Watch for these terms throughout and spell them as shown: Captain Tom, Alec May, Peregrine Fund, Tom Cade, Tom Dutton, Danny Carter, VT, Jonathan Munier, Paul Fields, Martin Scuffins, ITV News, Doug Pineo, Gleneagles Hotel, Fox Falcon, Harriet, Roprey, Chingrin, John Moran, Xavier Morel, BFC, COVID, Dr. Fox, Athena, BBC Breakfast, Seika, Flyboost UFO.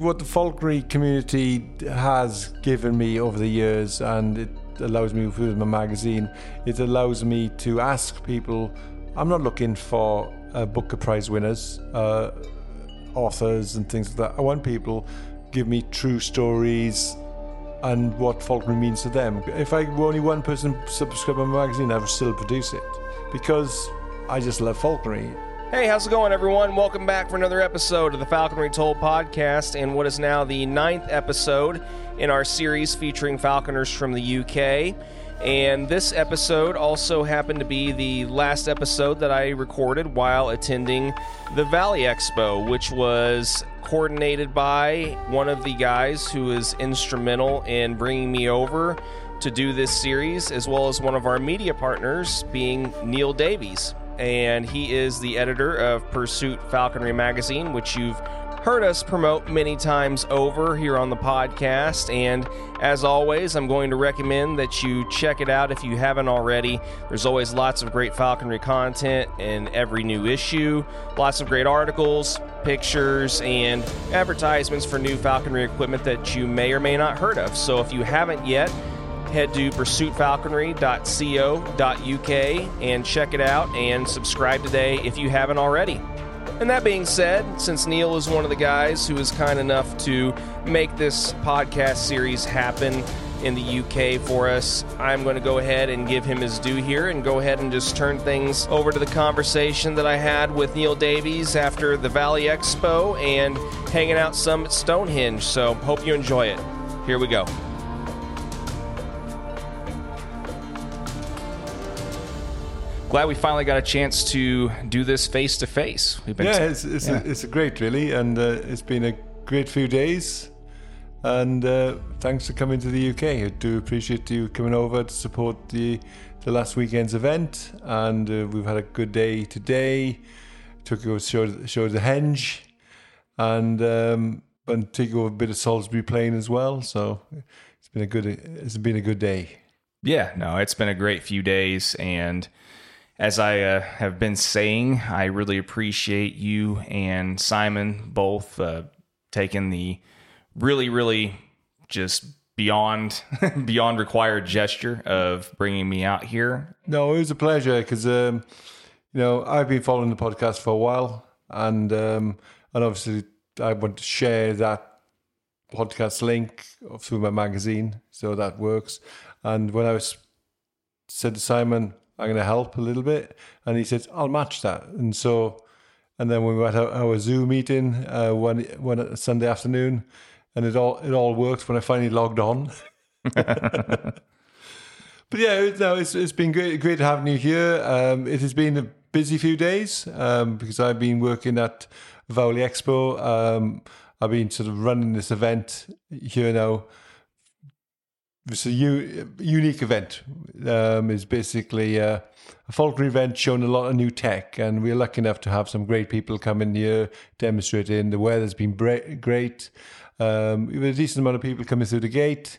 What the falconry community has given me over the years, and it allows me through my magazine, it allows me to ask people. I'm not looking for Booker Prize winners, authors and things like that. I want people give me true stories and what falconry means to them. If I were only one person subscribed to my magazine, I would still produce it because I just love falconry. Hey, how's it going, everyone? Welcome back for another episode of the Falconry Told podcast and what is now the 9th episode in our series featuring falconers from the UK. And this episode also happened to be the last episode that I recorded while attending the Vowley Expo, which was coordinated by one of the guys who is instrumental in bringing me over to do this series, as well as one of our media partners being Neil Davies. And he is the editor of Pursuit Falconry magazine, which you've heard us promote many times over here on the podcast. And as always, I'm going to recommend that you check it out if you haven't already. There's always lots of great falconry content in every new issue, lots of great articles, pictures, and advertisements for new falconry equipment that you may or may not heard of. So if you haven't yet, head to pursuitfalconry.co.uk and check it out and subscribe today if you haven't already. And that being said, since Neil is one of the guys who is kind enough to make this podcast series happen in the UK for us, I'm going to go ahead and give him his due here and go ahead and just turn things over to the conversation that I had with Neil Davies after the Valley Expo and hanging out some at Stonehenge. So hope you enjoy it. Here we go. Glad we finally got a chance to do this face to face. It's great, really, and it's been a great few days. And thanks for coming to the UK. I do appreciate you coming over to support the last weekend's event. And we've had a good day today. Took you over to Stonehenge, and took you over a bit of Salisbury Plain as well. So it's been a good day. Yeah, no, it's been a great few days. And as I have been saying, I really appreciate you and Simon both taking the really, really just beyond required gesture of bringing me out here. No, it was a pleasure because, I've been following the podcast for a while and obviously I want to share that podcast link through my magazine. So that works. And when said to Simon, I'm going to help a little bit. And he said, I'll match that. And so, and then we were at our Zoom meeting one Sunday afternoon, and it all worked when I finally logged on. But yeah, no, it's been great having you here. It has been a busy few days because I've been working at Vowley Expo. I've been sort of running this event here now. It's a unique event. It's basically a falconry event showing a lot of new tech, and we're lucky enough to have some great people come in here demonstrating. The weather's been great. We've had a decent amount of people coming through the gate,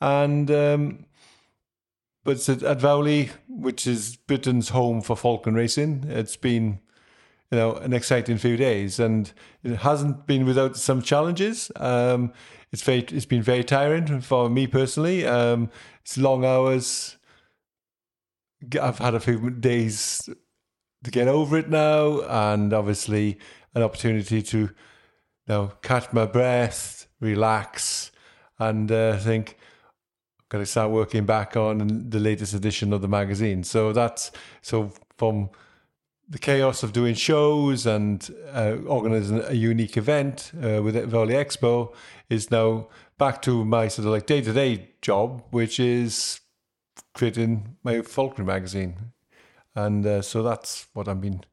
and but it's at Vowley, which is Britain's home for falcon racing. It's been an exciting few days, and it hasn't been without some challenges. It's been very tiring for me personally. It's long hours. I've had a few days to get over it now, and obviously an opportunity to catch my breath, relax, and think, I've got to start working back on the latest edition of the magazine. So that's from the chaos of doing shows and organising a unique event with Vowley Expo is now back to my sort of like day-to-day job, which is creating my falconry magazine. And so that's what I've been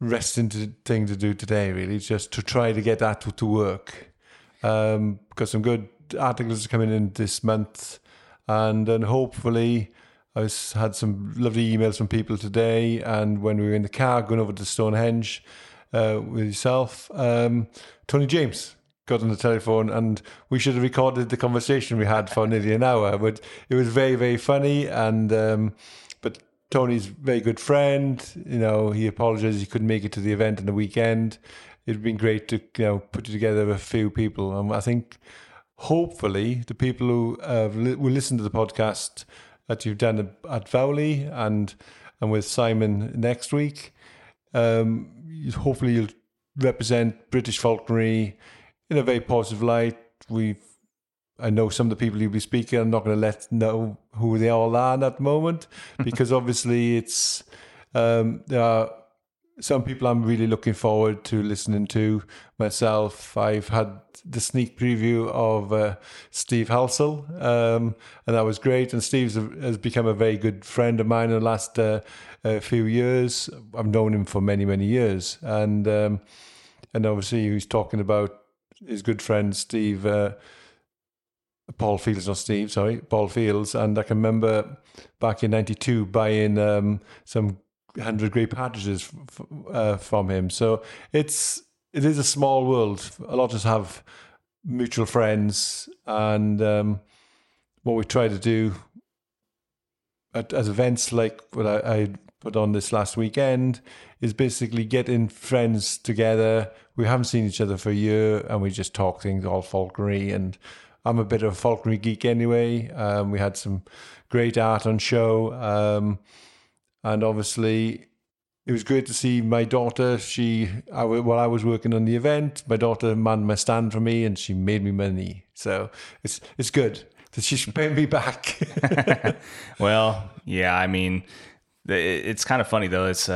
resting thing to do today, really, just to try to get that to work. Got some good articles coming in this month, and then hopefully I had some lovely emails from people today, and when we were in the car going over to Stonehenge with yourself, Tony James got on the telephone, and we should have recorded the conversation we had for nearly an hour, but it was very, very funny. And but Tony's a very good friend. You know, he apologised he couldn't make it to the event on the weekend. It'd been great to, you know, put together with a few people, and I think hopefully the people who will listen to the podcast that you've done at Vowley and with Simon next week, hopefully you'll represent British falconry in a very positive light. I know some of the people you'll be speaking. I'm not going to let know who they all are at the moment, because obviously it's there are some people I'm really looking forward to listening to myself. I've had the sneak preview of Steve Halsall, and that was great. And Steve has become a very good friend of mine in the last few years. I've known him for many, many years. And obviously he's talking about his good friend Steve, Paul Fields, not Steve, sorry, Paul Fields. And I can remember back in 92 buying some 100 great partridges from him. So it is a small world. A lot of us have mutual friends, and what we try to do at events like what I put on this last weekend is basically getting friends together. We haven't seen each other for a year, and we just talk things all falconry, and I'm a bit of a falconry geek anyway. We had some great art on show, and obviously, it was great to see my daughter. While I was working on the event, my daughter manned my stand for me, and she made me money. So it's good that she should pay me back. Well, yeah, I mean, it's kind of funny though. It's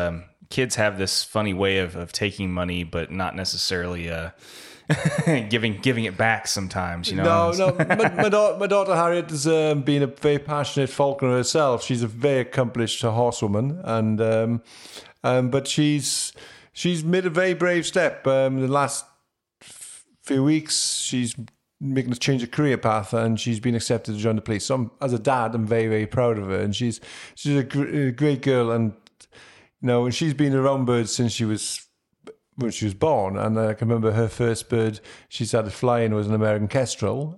kids have this funny way of taking money, but not necessarily giving it back sometimes. You know. No. My daughter Harriet has been a very passionate falconer herself. She's a very accomplished horsewoman, and but she's made a very brave step. The last few weeks, she's making a change of career path, and she's been accepted to join the police. So, as a dad, I'm very, very proud of her, and she's a great girl, and you know, she's been around birds since she was. When she was born, and I can remember her first bird she started flying was an American kestrel,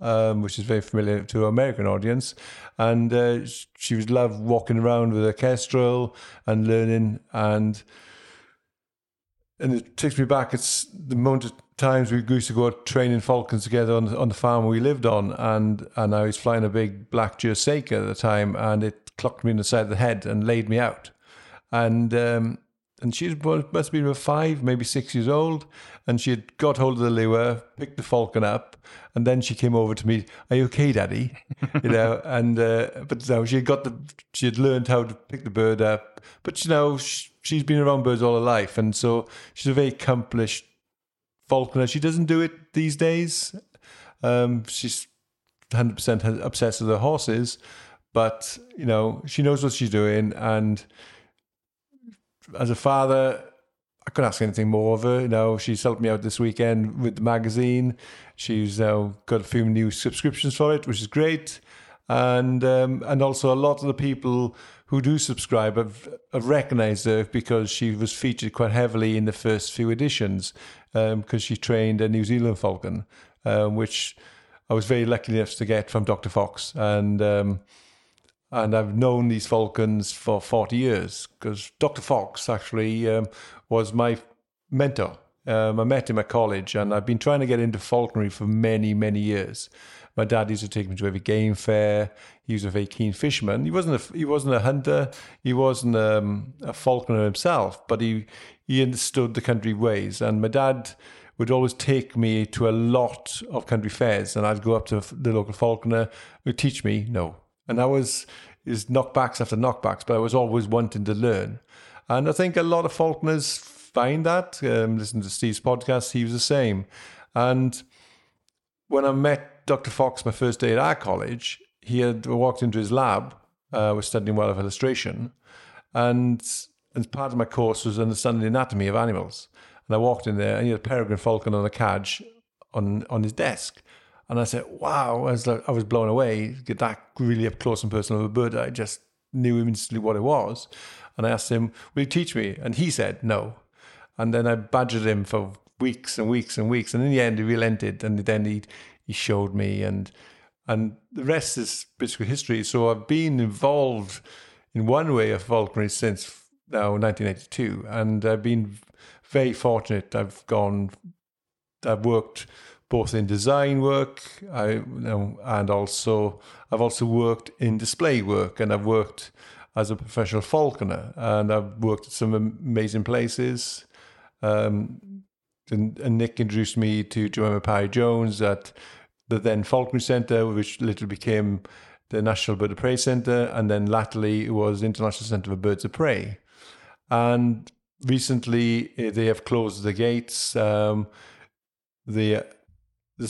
which is very familiar to our American audience, and she was loved walking around with a kestrel and learning, and it takes me back. It's the amount of times we used to go out training falcons together on the farm we lived on, and I was flying a big black Jerseca at the time, and it clocked me in the side of the head and laid me out, and she must have been about 5, maybe 6 years old, and she had got hold of the lure, picked the falcon up, and then she came over to me. Are you okay, Daddy? You know, and but no, she had learned how to pick the bird up. But you know, she's been around birds all her life, and so she's a very accomplished falconer. She doesn't do it these days. She's 100% obsessed with her horses, but you know, she knows what she's doing, and. As a father, I couldn't ask anything more of her. You know, she's helped me out this weekend with the magazine. She's now got a few new subscriptions for it, which is great. And also a lot of the people who do subscribe have recognised her because she was featured quite heavily in the first few editions because she trained a New Zealand falcon, which I was very lucky enough to get from Dr. Fox. And I've known these falcons for 40 years because Dr. Fox actually was my mentor. I met him at college, and I've been trying to get into falconry for many, many years. My dad used to take me to every game fair. He was a very keen fisherman. He wasn't a hunter. He wasn't a falconer himself, but he understood the country ways. And my dad would always take me to a lot of country fairs, and I'd go up to the local falconer who'd teach me, no. And that is knockbacks after knockbacks, but I was always wanting to learn. And I think a lot of falconers find that. Listen to Steve's podcast, he was the same. And when I met Dr. Fox my first day at our college, he had walked into his lab, was studying wildlife illustration, and and part of my course was understanding the anatomy of animals. And I walked in there and he had a peregrine falcon on a cage on his desk. And I said, wow, I was blown away. Get that really up close and personal of a bird. I just knew instantly what it was. And I asked him, will you teach me? And he said, no. And then I badgered him for weeks and weeks and weeks. And in the end, he relented. And then he showed me. And the rest is basically history. So I've been involved in one way of falconry since now 1982. And I've been very fortunate. I've worked both in design work, I've also worked in display work, and I've worked as a professional falconer, and I've worked at some amazing places. And Nick introduced me to Joanna Parry-Jones at the then Falconry Centre, which later became the National Bird of Prey Centre, and then latterly it was the International Centre for Birds of Prey. And recently they have closed the gates.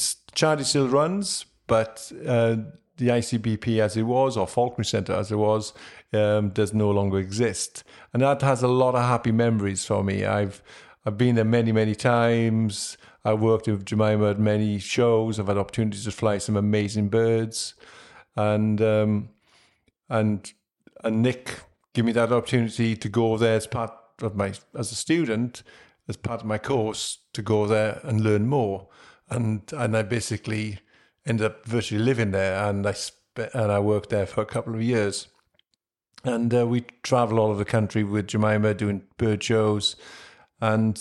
The charity still runs, but the ICBP as it was, or Falconry Centre as it was, does no longer exist. And that has a lot of happy memories for me. I've been there many, many times. I worked with Jemima at many shows. I've had opportunities to fly some amazing birds. And Nick gave me that opportunity to go there as part of my course, to go there and learn more. And I basically ended up virtually living there, and I worked there for a couple of years. And we travel all over the country with Jemima doing bird shows, and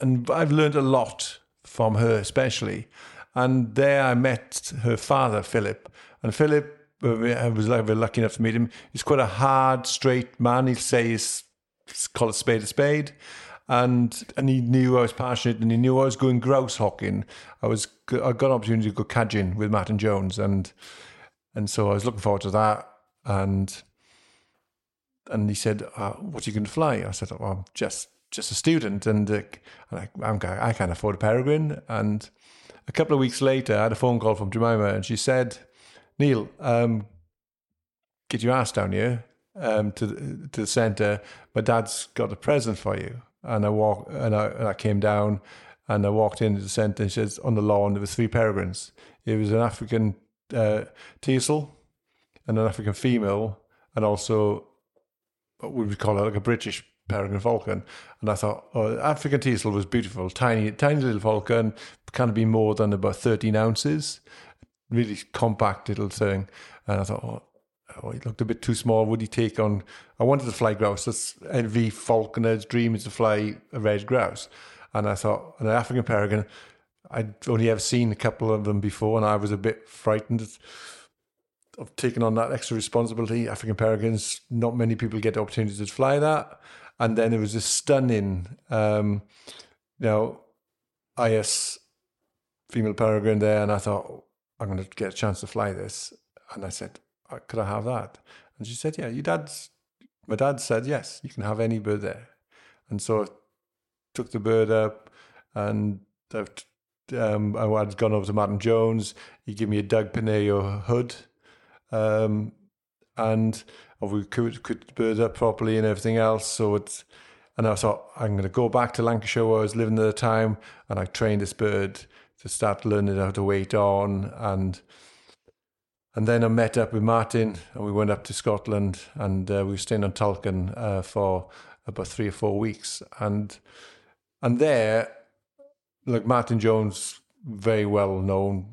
I've learned a lot from her especially. And there I met her father, Philip. And Philip, I was lucky enough to meet him. He's quite a hard, straight man. He'd say call a spade a spade. And he knew I was passionate, and he knew I was going grouse hawking. I got an opportunity to go cadging with Martin Jones, and so I was looking forward to that. And he said, "What are you going to fly?" I said, "Well, I'm just a student, and I can't afford a peregrine." And a couple of weeks later, I had a phone call from Jemima, and she said, "Neil, get your ass down here to the centre. My dad's got a present for you." And I came down, and I walked into the centre. And she says, on the lawn there were three peregrines. It was an African teasel, and an African female, and also what we would call it like a British peregrine falcon. And I thought, African teasel was beautiful, tiny little falcon, can't be more than about 13 ounces, really compact little thing. And I thought, Oh, he looked a bit too small. Would he take on? I wanted to fly grouse. That's every falconer's dream, is to fly a red grouse. And I thought, an African peregrine, I'd only ever seen a couple of them before, and I was a bit frightened of taking on that extra responsibility. African peregrines, not many people get the opportunity to fly that. And then it was a stunning, IAS female peregrine there, and I thought, I'm going to get a chance to fly this. And I said, could I have that? And she said, yeah, my dad said, yes, you can have any bird there. And so I took the bird up, and I had gone over to Martin Jones. He gave me a Doug Pineo hood, and we cooked the bird up properly and everything else. And I thought, I'm going to go back to Lancashire where I was living at the time, and I trained this bird to start learning how to wait on. And then I met up with Martin, and we went up to Scotland, and we were staying on Tolkien for about 3 or 4 weeks. And there, like Martin Jones, very well-known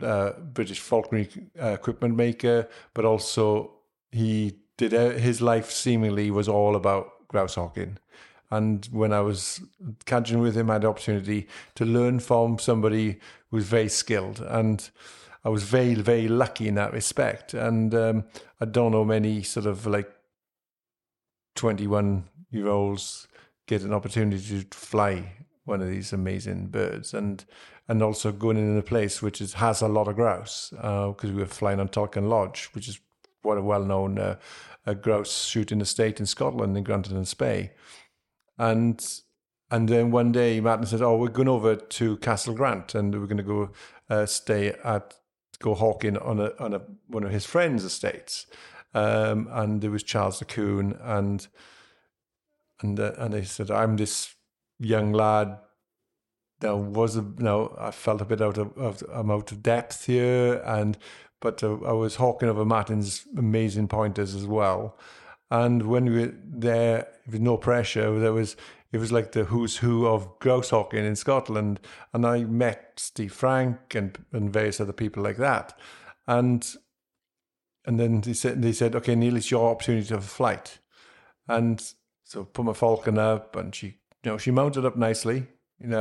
British falconry equipment maker, but also his life seemingly was all about grouse hawking. And when I was cadging with him, I had the opportunity to learn from somebody who was very skilled, and I was very, very lucky in that respect. And I don't know many sort of like 21-year-olds get an opportunity to fly one of these amazing birds. And also going in a place which has a lot of grouse, because we were flying on Tolkien Lodge, which is what a well-known grouse shooting estate in Scotland, in Granton and Spey. And then one day Martin said, we're going over to Castle Grant, and we're going to go go hawking on one of his friends' estates, and there was Charles the coon, and And he said, I'm this young lad. I felt a bit I'm out of depth here, but I was hawking over Martin's amazing pointers as well. And when we were there, with no pressure, it was like the who's who of grouse hawking in Scotland. And I met Steve Frank and various other people like that. And then they said, okay, Neil, it's your opportunity to have a flight. And so put my falcon up, and she mounted up nicely. And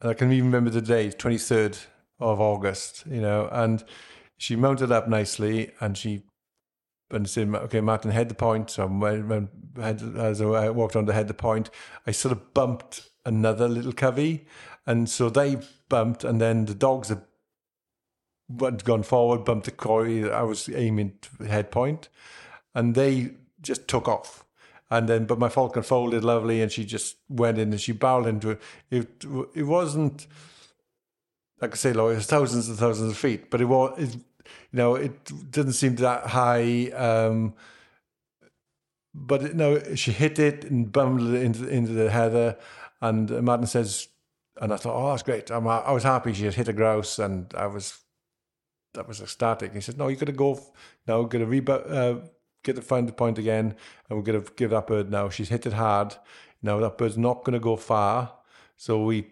I can even remember the day, 23rd of August, and she mounted up nicely and said, okay, Martin, head the point. So as I walked on to head the point, I sort of bumped another little covey. And so they bumped, and then the dogs had gone forward, bumped the quarry. I was aiming to head point, and they just took off. But my falcon folded lovely, and she just went in and she barreled into it. It wasn't, like I say, Lloyd, it was thousands and thousands of feet, but it didn't seem that high. She hit it and bumbled it into the heather. And Martin says, and I thought, oh, that's great. I was happy she had hit a grouse, and that was ecstatic. He said, no, you've got to get to find the point again, and we're going to give that bird now. She's hit it hard. Now that bird's not going to go far. So we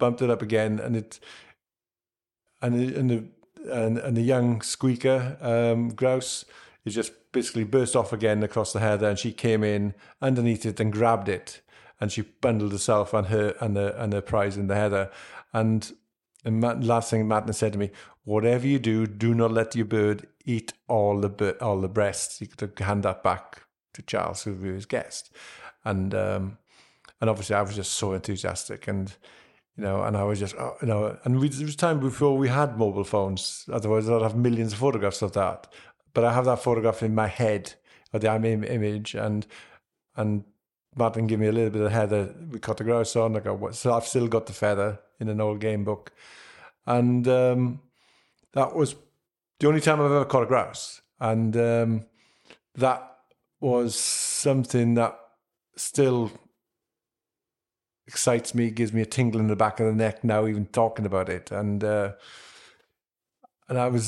bumped it up again, and the young squeaker grouse is just basically burst off again across the heather, and she came in underneath it and grabbed it, and she bundled herself and her prize in the heather. And last thing Martin said to me, whatever you do, do not let your bird eat all the breasts. You could hand that back to Charles, who was his guest. And obviously I was just so enthusiastic, and I was just, it was time before we had mobile phones. Otherwise I'd have millions of photographs of that. But I have that photograph in my head, or the image, and Martin gave me a little bit of heather. We caught the grouse on. So I've still got the feather in an old game book. And that was the only time I've ever caught a grouse. And that was something that still excites me, gives me a tingle in the back of the neck now, even talking about it. I've been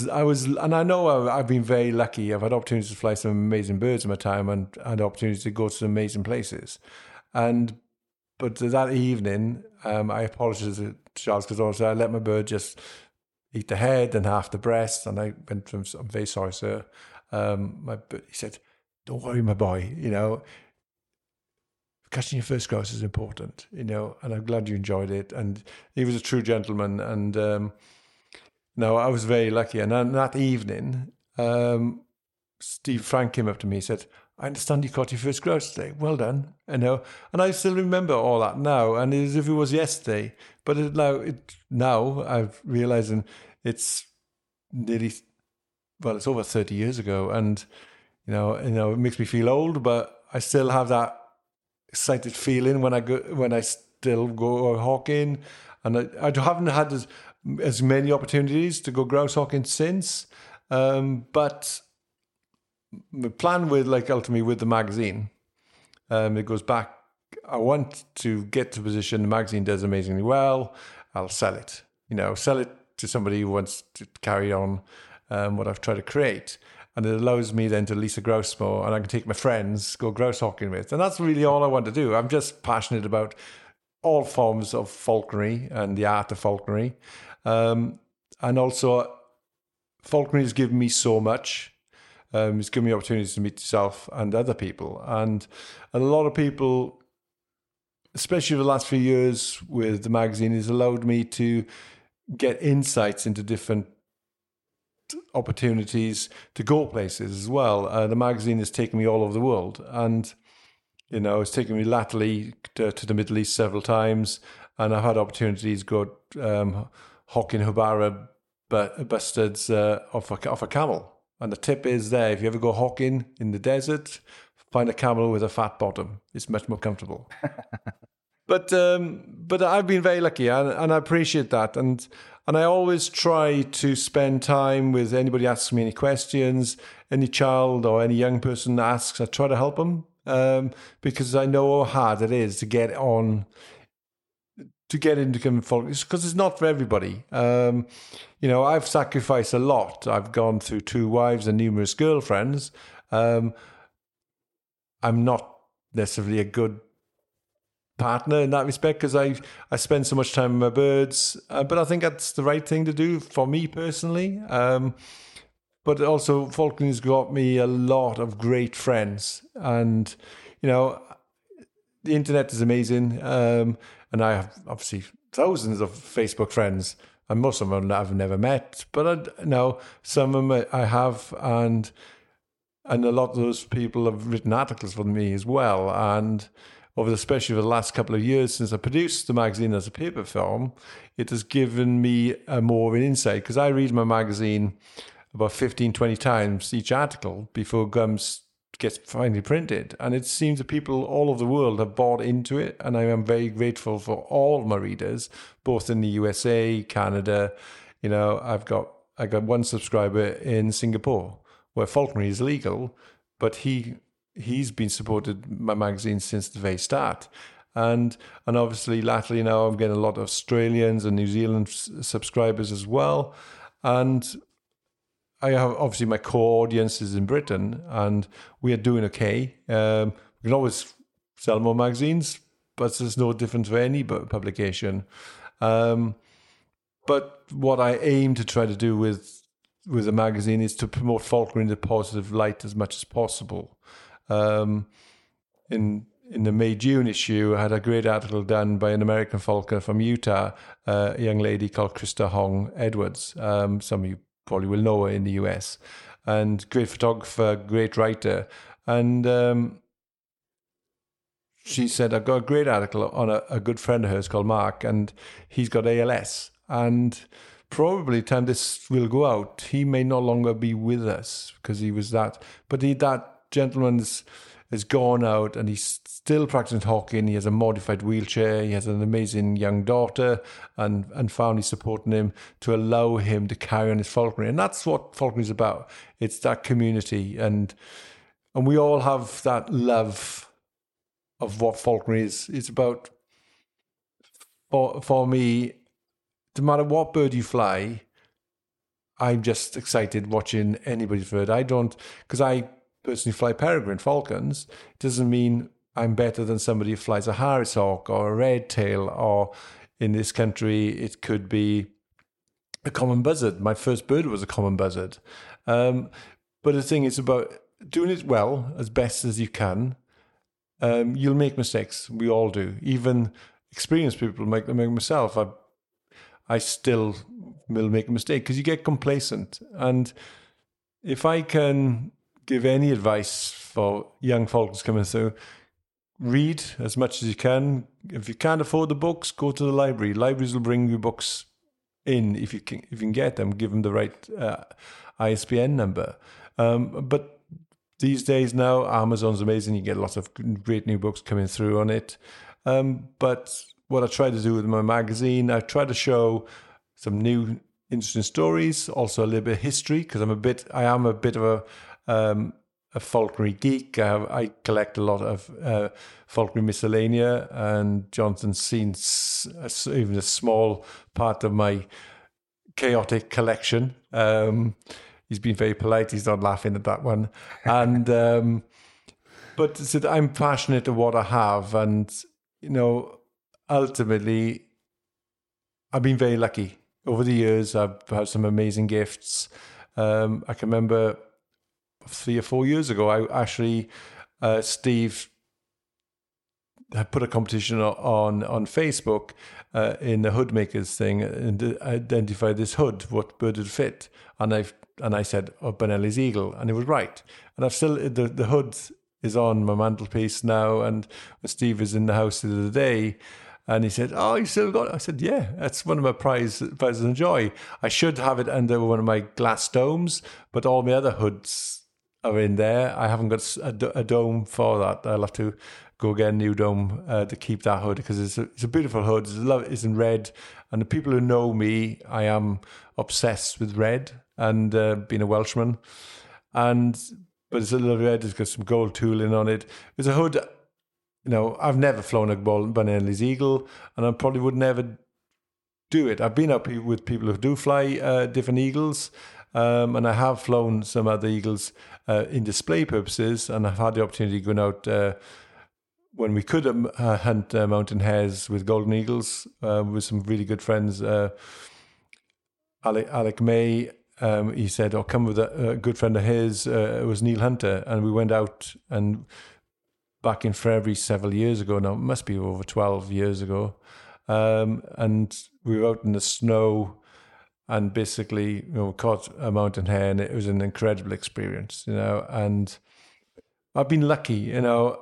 very lucky. I've had opportunities to fly some amazing birds in my time, and had opportunities to go to some amazing places. But that evening, I apologized to Charles, because also I let my bird just eat the head and half the breast, and I went to him, I'm very sorry, sir. He said, don't worry, my boy, catching your first grouse is important, and I'm glad you enjoyed it. And he was a true gentleman, and I was very lucky. And then that evening, Steve Frank came up to me and said, I understand you caught your first grouse today. Well done. And I still remember all that now, and as if it was yesterday. But now I've realised, and it's it's over 30 years ago, and it makes me feel old, but I still have that excited feeling when I still go hawking, and I haven't had as many opportunities to go grouse hawking since, but my plan with the magazine, it goes back. I want to get to a position, the magazine does amazingly well, I'll sell it. Sell it to somebody who wants to carry on what I've tried to create. And it allows me then to lease a grouse more, and I can take my friends, go grouse hawking with. And that's really all I want to do. I'm just passionate about all forms of falconry and the art of falconry. And also, falconry has given me so much. It's given me opportunities to meet yourself and other people. And a lot of people, especially the last few years with the magazine, has allowed me to get insights into different opportunities to go places as well. The magazine has taken me all over the world. And, it's taken me latterly to the Middle East several times. And I've had opportunities to go hawking Hubara bustards off a camel. And the tip is there, if you ever go hawking in the desert, find a camel with a fat bottom. It's much more comfortable. But I've been very lucky, and I appreciate that. And I always try to spend time with anybody asking me any questions, any child or any young person asks, I try to help them. because I know how hard it is to get on, to get into falconry, because it's not for everybody. You know, I've sacrificed a lot. I've gone through 2 wives and numerous girlfriends. I'm not necessarily a good partner in that respect, because I spend so much time with my birds, but I think that's the right thing to do for me personally. But also, falconry's got me a lot of great friends, and you know, the internet is amazing. And I have obviously thousands of Facebook friends, and most of them I've never met, but I know some of them I have, and a lot of those people have written articles for me as well, and especially over the last couple of years since I produced the magazine as a paper form, it has given me more of an insight, because I read my magazine about 15, 20 times each article before it gets finally printed. And it seems that people all over the world have bought into it, and I am very grateful for all my readers, both in the USA, Canada. You know, I got one subscriber in Singapore where falconry is legal, but he's been supported my magazine since the very start. And obviously latterly now I'm getting a lot of Australians and New Zealand subscribers as well. And I have obviously my core audience is in Britain, and we are doing okay. We can always sell more magazines, but there's no difference for any publication. But what I aim to try to do with the magazine is to promote falconry in the positive light as much as possible. In the May-June issue, I had a great article done by an American falconer from Utah, a young lady called Krista Hong Edwards. Some of you probably will know her in the US. And great photographer, great writer. And she said, I've got a great article on a good friend of hers called Mark, and he's got ALS. And probably the time this will go out, he may no longer be with us because he was that. But that gentleman has gone out, and he's still practicing hawking. He has a modified wheelchair. He has an amazing young daughter and family supporting him to allow him to carry on his falconry. And that's what falconry is about. It's that community, and we all have that love of what falconry is. It's about, for me, no matter what bird you fly, I'm just excited watching anybody's bird. I don't, because I personally fly peregrine falcons. It doesn't mean I'm better than somebody who flies a Harris hawk or a red tail, or in this country it could be a common buzzard. My first bird was a common buzzard. But the thing is about doing it well, as best as you can. You'll make mistakes. We all do. Even experienced people make them. Myself, I still will make a mistake, because you get complacent. And if I can give any advice for young falcons coming through, read as much as you can. If you can't afford the books, go to the library. Libraries will bring you books in if you can get them. Give them the right ISBN number. But these days now, Amazon's amazing. You get lots of great new books coming through on it. But what I try to do with my magazine, I try to show some new interesting stories, also a little bit of history, because I am a bit of a a falconry geek. I collect a lot of falconry miscellanea, and Jonathan's seen even a small part of my chaotic collection. He's been very polite. He's not laughing at that one. And but so I'm passionate of what I have, and you know, ultimately, I've been very lucky over the years. I've had some amazing gifts. I can remember 3 or 4 years ago, I actually, Steve had put a competition on Facebook in the hood makers thing, and identified this hood, what bird would fit. And I said, oh, Benelli's eagle. And it was right. And I've still, the hood is on my mantelpiece now. And Steve is in the house the other day, and he said, oh, you still got it? I said, yeah, that's one of my prizes and joy. I should have it under one of my glass domes, but all my other hoods are in there. I haven't got a dome for that. I'll have to go get a new dome to keep that hood, because it's a beautiful hood. It's in red. And the people who know me, I am obsessed with red, and being a Welshman. And but it's a little red. It's got some gold tooling on it. It's a hood. You know, I've never flown a Bernali's Eagle, and I probably would never do it. I've been up with people who do fly different eagles, and I have flown some other eagles in display purposes, and I've had the opportunity going out when we could hunt mountain hares with golden eagles with some really good friends. Alec May, he said, "I'll come with a good friend of his." It was Neil Hunter, and we went out and. Back in February several years ago now, it must be over 12 years ago, and we were out in the snow and basically, you know, caught a mountain hare, and it was an incredible experience, you know, and I've been lucky, you know,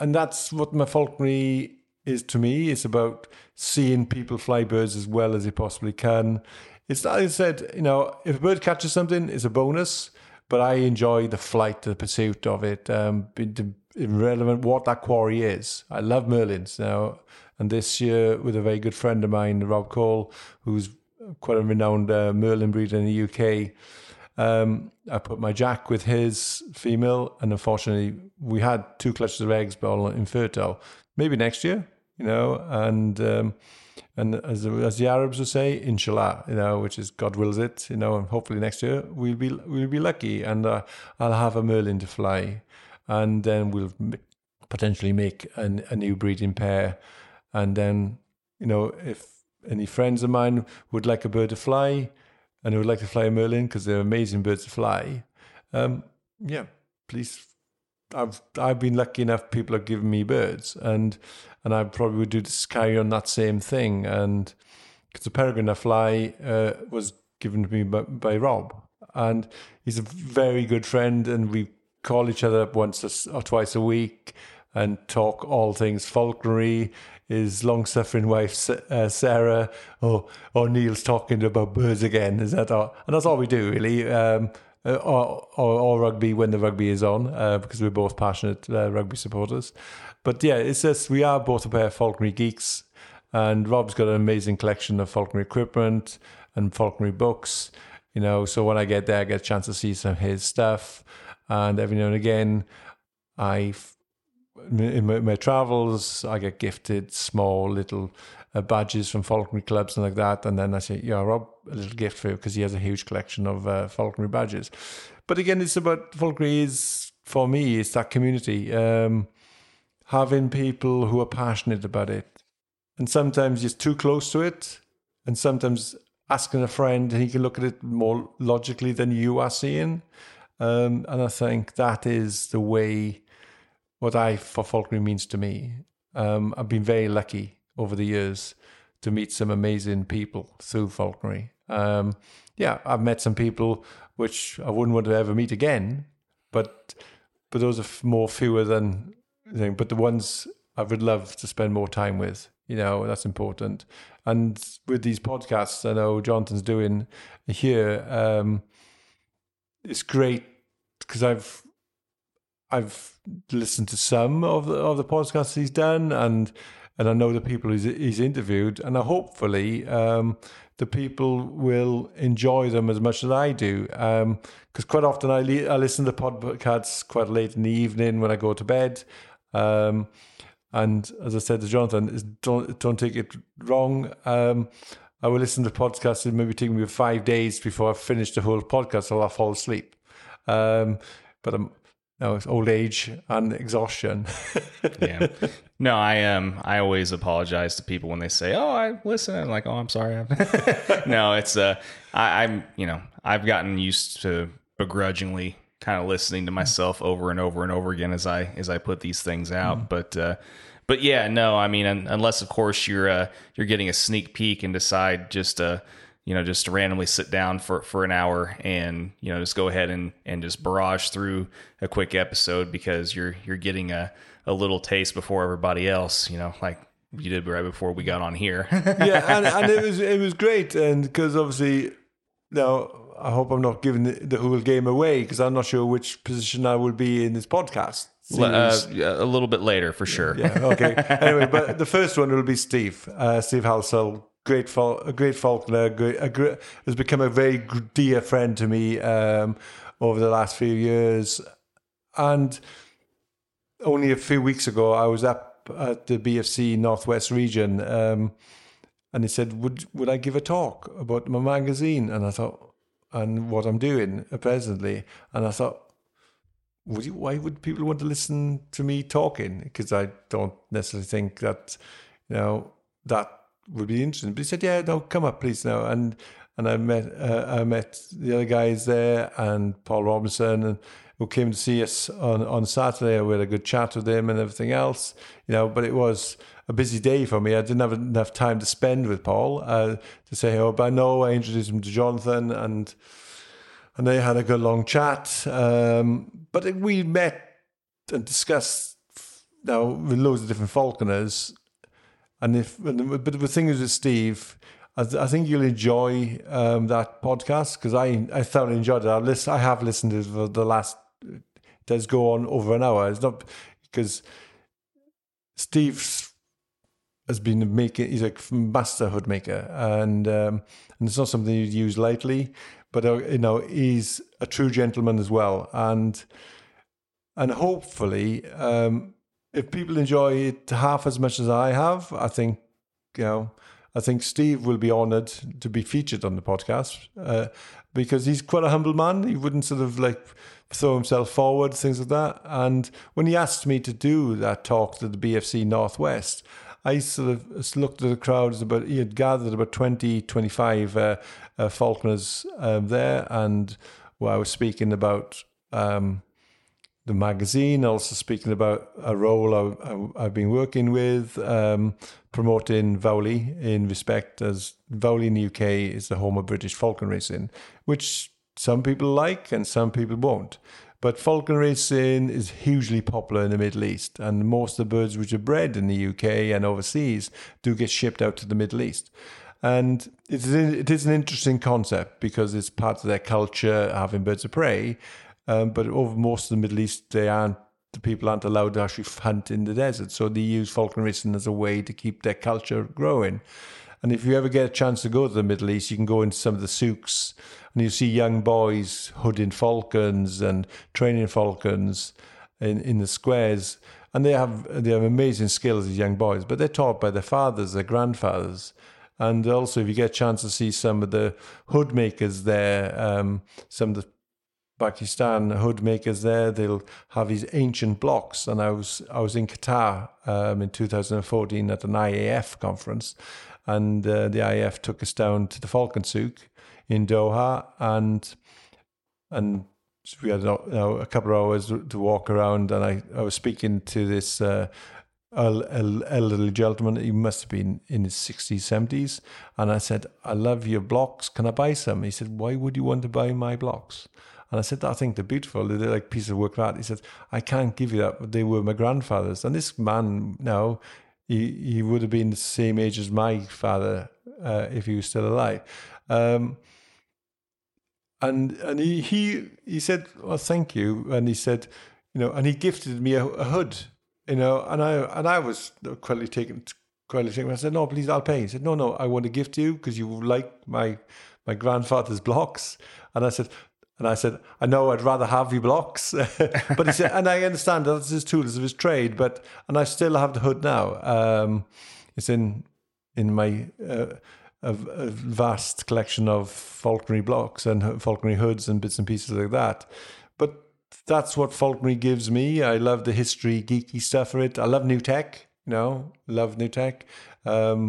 and that's what my falconry is to me. It's about seeing people fly birds as well as they possibly can. It's like I said, you know, if a bird catches something, it's a bonus. But I enjoy the flight, the pursuit of it, irrelevant what that quarry is. I love merlins now. And this year, with a very good friend of mine, Rob Cole, who's quite a renowned merlin breeder in the UK, I put my Jack with his female. And unfortunately, we had 2 clutches of eggs, but all infertile. Maybe next year, you know, and as the Arabs would say, inshallah, you know, which is God wills it, you know, and hopefully next year we'll be lucky, and I'll have a merlin to fly, and then we'll potentially make a new breeding pair, and then, you know, if any friends of mine would like a bird to fly, and they would like to fly a merlin because they're amazing birds to fly, yeah, please. I've been lucky enough. People have given me birds, and I probably would do this, carry on that same thing. And because the peregrine I fly was given to me by Rob, and he's a very good friend, and we call each other up once or twice a week and talk all things falconry. His long-suffering wife Sarah, or Neil's talking about birds again. Is that all? And that's all we do really. Or rugby when the rugby is on, because we're both passionate rugby supporters. But yeah, it's just we are both a pair of falconry geeks, and Rob's got an amazing collection of falconry equipment and falconry books, you know, so when I get there, I get a chance to see some of his stuff. And every now and again, in my travels, I get gifted small little badges from falconry clubs and like that, and then I say, yeah, Rob, a little gift for you, because he has a huge collection of falconry badges. But again, it's about falconry is, for me, it's that community, having people who are passionate about it, and sometimes you're too close to it, and sometimes asking a friend and he can look at it more logically than you are seeing, and I think that is the way what falconry means to me. I've been very lucky over the years to meet some amazing people through falconry. I've met some people which I wouldn't want to ever meet again, but those are fewer than, but the ones I would love to spend more time with, you know, that's important. And with these podcasts I know Jonathan's doing here, it's great because I've listened to some of the podcasts he's done, and I know the people he's interviewed, and hopefully the people will enjoy them as much as I do. Because quite often I listen to podcasts quite late in the evening when I go to bed. And as I said to Jonathan, don't take it wrong. I will listen to podcasts and maybe take me 5 days before I finish the whole podcast, or I'll fall asleep. But I'm... No, it's old age and exhaustion. Yeah. No, I always apologize to people when they say, "Oh, I listen." I'm like, "Oh, I'm sorry." No, it's I'm, you know, I've gotten used to begrudgingly kind of listening to myself over and over and over again as I put these things out. Mm. But yeah, no, I mean, unless of course you're getting a sneak peek and decide just to randomly sit down for an hour and, you know, just go ahead and just barrage through a quick episode because you're getting a little taste before everybody else, you know, like you did right before we got on here. Yeah. And it was great. And cause obviously now I hope I'm not giving the whole game away, cause I'm not sure which position I will be in this podcast. A little bit later for sure. Yeah. Okay. Anyway, but the first one will be Steve Halsall. A great falconer, has become a very dear friend to me over the last few years. And only a few weeks ago, I was up at the BFC Northwest region, and he said, would I give a talk about my magazine? And I thought, and what I'm doing presently. And I thought, why would people want to listen to me talking? Because I don't necessarily think that, you know, that would be interesting. But he said, yeah, no, come up, please, now. And I met the other guys there and Paul Robinson, and who came to see us on Saturday. We had a good chat with him and everything else, you know, but it was a busy day for me. I didn't have enough time to spend with Paul to say, oh, but I know I introduced him to Jonathan, and they had a good long chat. But we met and discussed now with loads of different falconers. But the thing is with Steve, I think you'll enjoy that podcast, because I thoroughly enjoyed it. I have listened to it for the last, it does go on over an hour. It's not because Steve has been making, he's a master hood maker, and it's not something you'd use lightly, but you know, he's a true gentleman as well. And hopefully, if people enjoy it half as much as I have, I think Steve will be honoured to be featured on the podcast, because he's quite a humble man. He wouldn't sort of like throw himself forward, things like that. And when he asked me to do that talk to the BFC Northwest, I sort of looked at the crowd. He had gathered about 25 falconers there, and where I was speaking about the magazine, also speaking about a role I've been working with, promoting Vowley in respect as Vowley in the UK is the home of British falcon racing, which some people like and some people won't. But falcon racing is hugely popular in the Middle East, and most of the birds which are bred in the UK and overseas do get shipped out to the Middle East. And it is an interesting concept because it's part of their culture, having birds of prey. But over most of the Middle East, the people aren't allowed to actually hunt in the desert. So they use falcon racing as a way to keep their culture growing. And if you ever get a chance to go to the Middle East, you can go into some of the souks and you see young boys hooding falcons and training falcons in the squares. And they have amazing skills as young boys, but they're taught by their fathers, their grandfathers. And also, if you get a chance to see some of the hood makers there, some of the Pakistan hood makers there, they'll have these ancient blocks. And I was in Qatar in 2014 at an IAF conference, and the IAF took us down to the Falcon Souk in Doha, and we had a couple of hours to walk around, and I was speaking to this elderly gentleman. He must have been in his 60s, 70s, and I said, I love your blocks, can I buy some? He said, why would you want to buy my blocks? And I said, I think they're beautiful. They're like pieces of work of art. He said, I can't give you that, but they were my grandfather's. And this man now, he would have been the same age as my father if he was still alive. And he said, well, thank you. And he said, you know, and he gifted me a hood, you know. And I was quietly taken. I said, no, please, I'll pay. He said, no, I want to gift you because you like my grandfather's blocks. And I said, I know I'd rather have your blocks. But he said, and I understand that's his tools of his trade, and I still have the hood now. It's in my a vast collection of falconry blocks and falconry hoods and bits and pieces like that. But that's what falconry gives me. I love the history, geeky stuff for it. I love new tech, you know, love new tech. In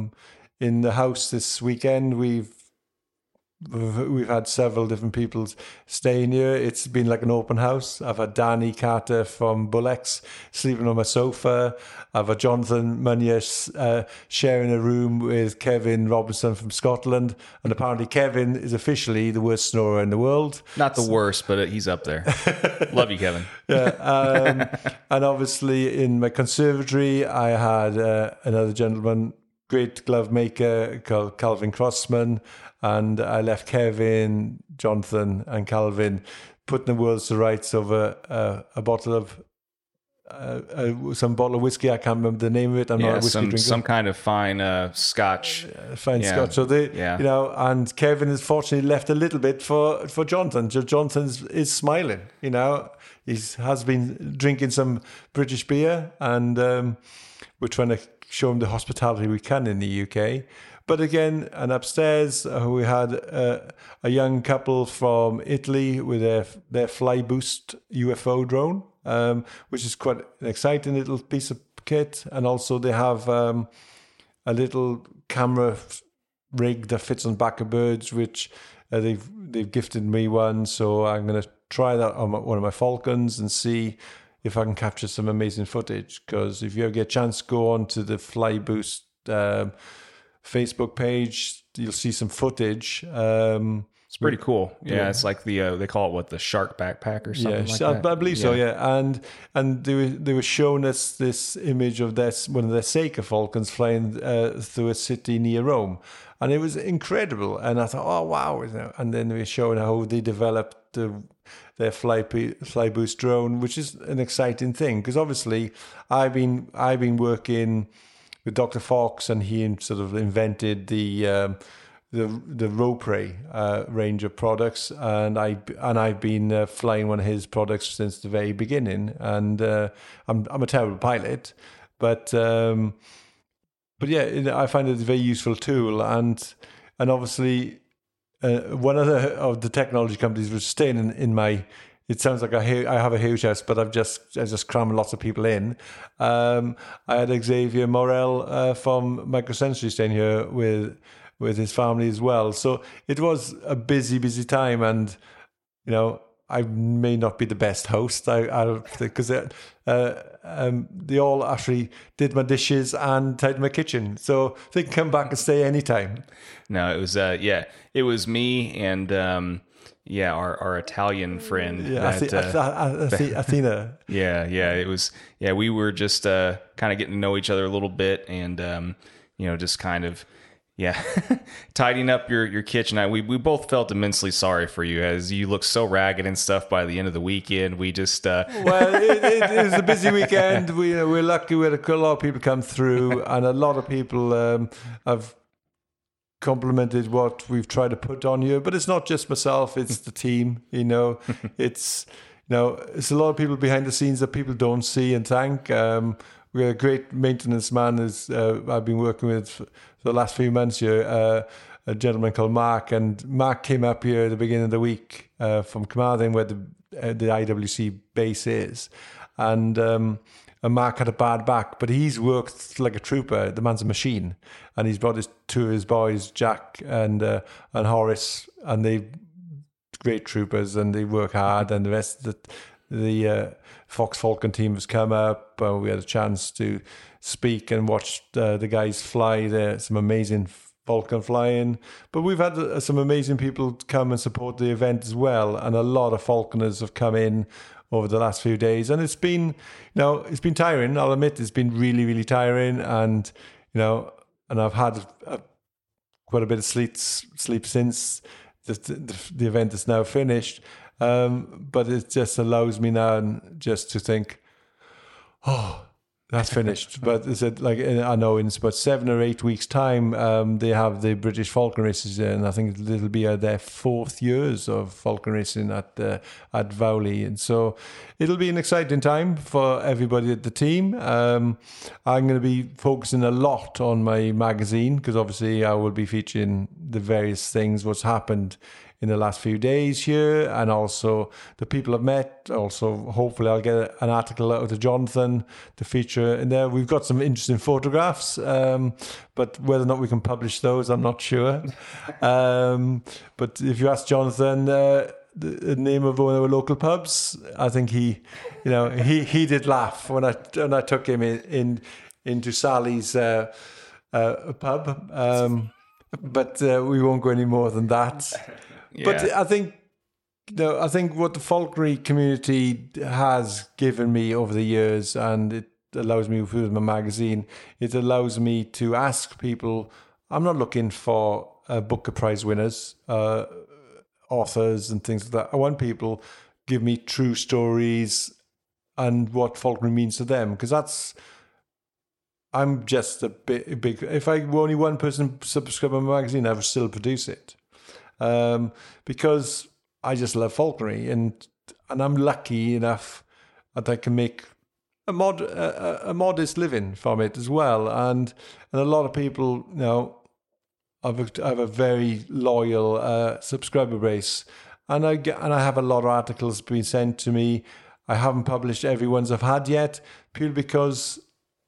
the house this weekend, We've had several different people staying here. It's been like an open house. I've had Danny Carter from Bullex sleeping on my sofa. I've had Jonathan Munier sharing a room with Kevin Robinson from Scotland. And apparently Kevin is officially the worst snorer in the world. Not the worst, but he's up there. Love you, Kevin. Yeah. And obviously in my conservatory, I had another gentleman, great glove maker called Calvin Crossman. And I left Kevin, Jonathan, and Calvin putting the worlds to rights over a bottle of some bottle of whiskey. I can't remember the name of it. I'm not a whiskey drinker. Some kind of fine scotch. Fine scotch. So they, you know, and Kevin has fortunately left a little bit for Jonathan. Jonathan is smiling, you know. He has been drinking some British beer, and we're trying to show him the hospitality we can in the UK. But again, and upstairs, we had a young couple from Italy with their Flyboost UFO drone, which is quite an exciting little piece of kit. And also they have a little camera rig that fits on back of birds, which they've gifted me one. So I'm going to try that on one of my falcons and see if I can capture some amazing footage. Because if you ever get a chance, go on to the Flyboost Facebook page, you'll see some footage. It's pretty cool. Yeah. It's like the they call it the shark backpack or something like that. I believe so. Yeah, and they were showing us this image of one of their Seika falcons flying through a city near Rome, and it was incredible. And I thought, oh wow! And then they were showing how they developed their Flyboost drone, which is an exciting thing because obviously I've been working with Dr. Fox, and he sort of invented the Roprey range of products, and I've been flying one of his products since the very beginning. And I'm a terrible pilot, but yeah, I find it a very useful tool. And obviously, one other of the technology companies was staying in my. It sounds like I have a huge house, but I just crammed lots of people in. I had Xavier Morel from Microsensory staying here with his family as well. So it was a busy time, and you know I may not be the best host. I because they all actually did my dishes and tidied my kitchen, so they can come back and stay anytime. No, it was it was me and. Our Italian friend. Yeah, that, Athena. It was, we were just kind of getting to know each other a little bit and, just kind of, tidying up your kitchen. We both felt immensely sorry for you as you looked so ragged and stuff by the end of the weekend. We just... Well, it was a busy weekend. We're lucky we had a lot of people come through and a lot of people have... complimented what we've tried to put on you, but it's not just myself, it's the team, it's a lot of people behind the scenes that people don't see and thank. We had a great maintenance man is I've been working with for the last few months here, a gentleman called Mark, and Mark came up here at the beginning of the week from Carmarthen where the IWC base is, and Mark had a bad back, but he's worked like a trooper. The man's a machine, and he's brought two of his boys, Jack and Horace, and they're great troopers, and they work hard. And the rest of the Fox Falcon team has come up. We had a chance to speak and watch the guys fly there. Some amazing falcon flying, but we've had some amazing people come and support the event as well, and a lot of falconers have come in over the last few days, and it's been tiring. I'll admit it's been really, really tiring, and I've had quite a bit of sleep since the event is now finished. But it just allows me now just to think, oh, that's finished. But is it I know in about 7 or 8 weeks' time, they have the British Falcon Races there, and I think it'll be their 4th years of Falcon Racing at Vowley. And so it'll be an exciting time for everybody at the team. I'm going to be focusing a lot on my magazine because obviously I will be featuring the various things, what's happened in the last few days here, and also the people I've met. Also, hopefully I'll get an article out to Jonathan to feature in there. We've got some interesting photographs, but whether or not we can publish those, I'm not sure. But if you ask Jonathan the name of one of our local pubs, I think he did laugh when I took him into Sally's pub. But we won't go any more than that. Yeah. But I think what the falconry community has given me over the years, and it allows me with my magazine, it allows me to ask people. I'm not looking for Booker Prize winners, authors, and things like that. I want people to give me true stories and what falconry means to them, because that's, I'm just a big, if I were only one person subscribe to my magazine, I would still produce it, because I just love falconry, and I'm lucky enough that I can make a modest living from it as well, and a lot of people, you know, I have a very loyal subscriber base, and I have a lot of articles being sent to me. I haven't published every ones I've had yet, purely because,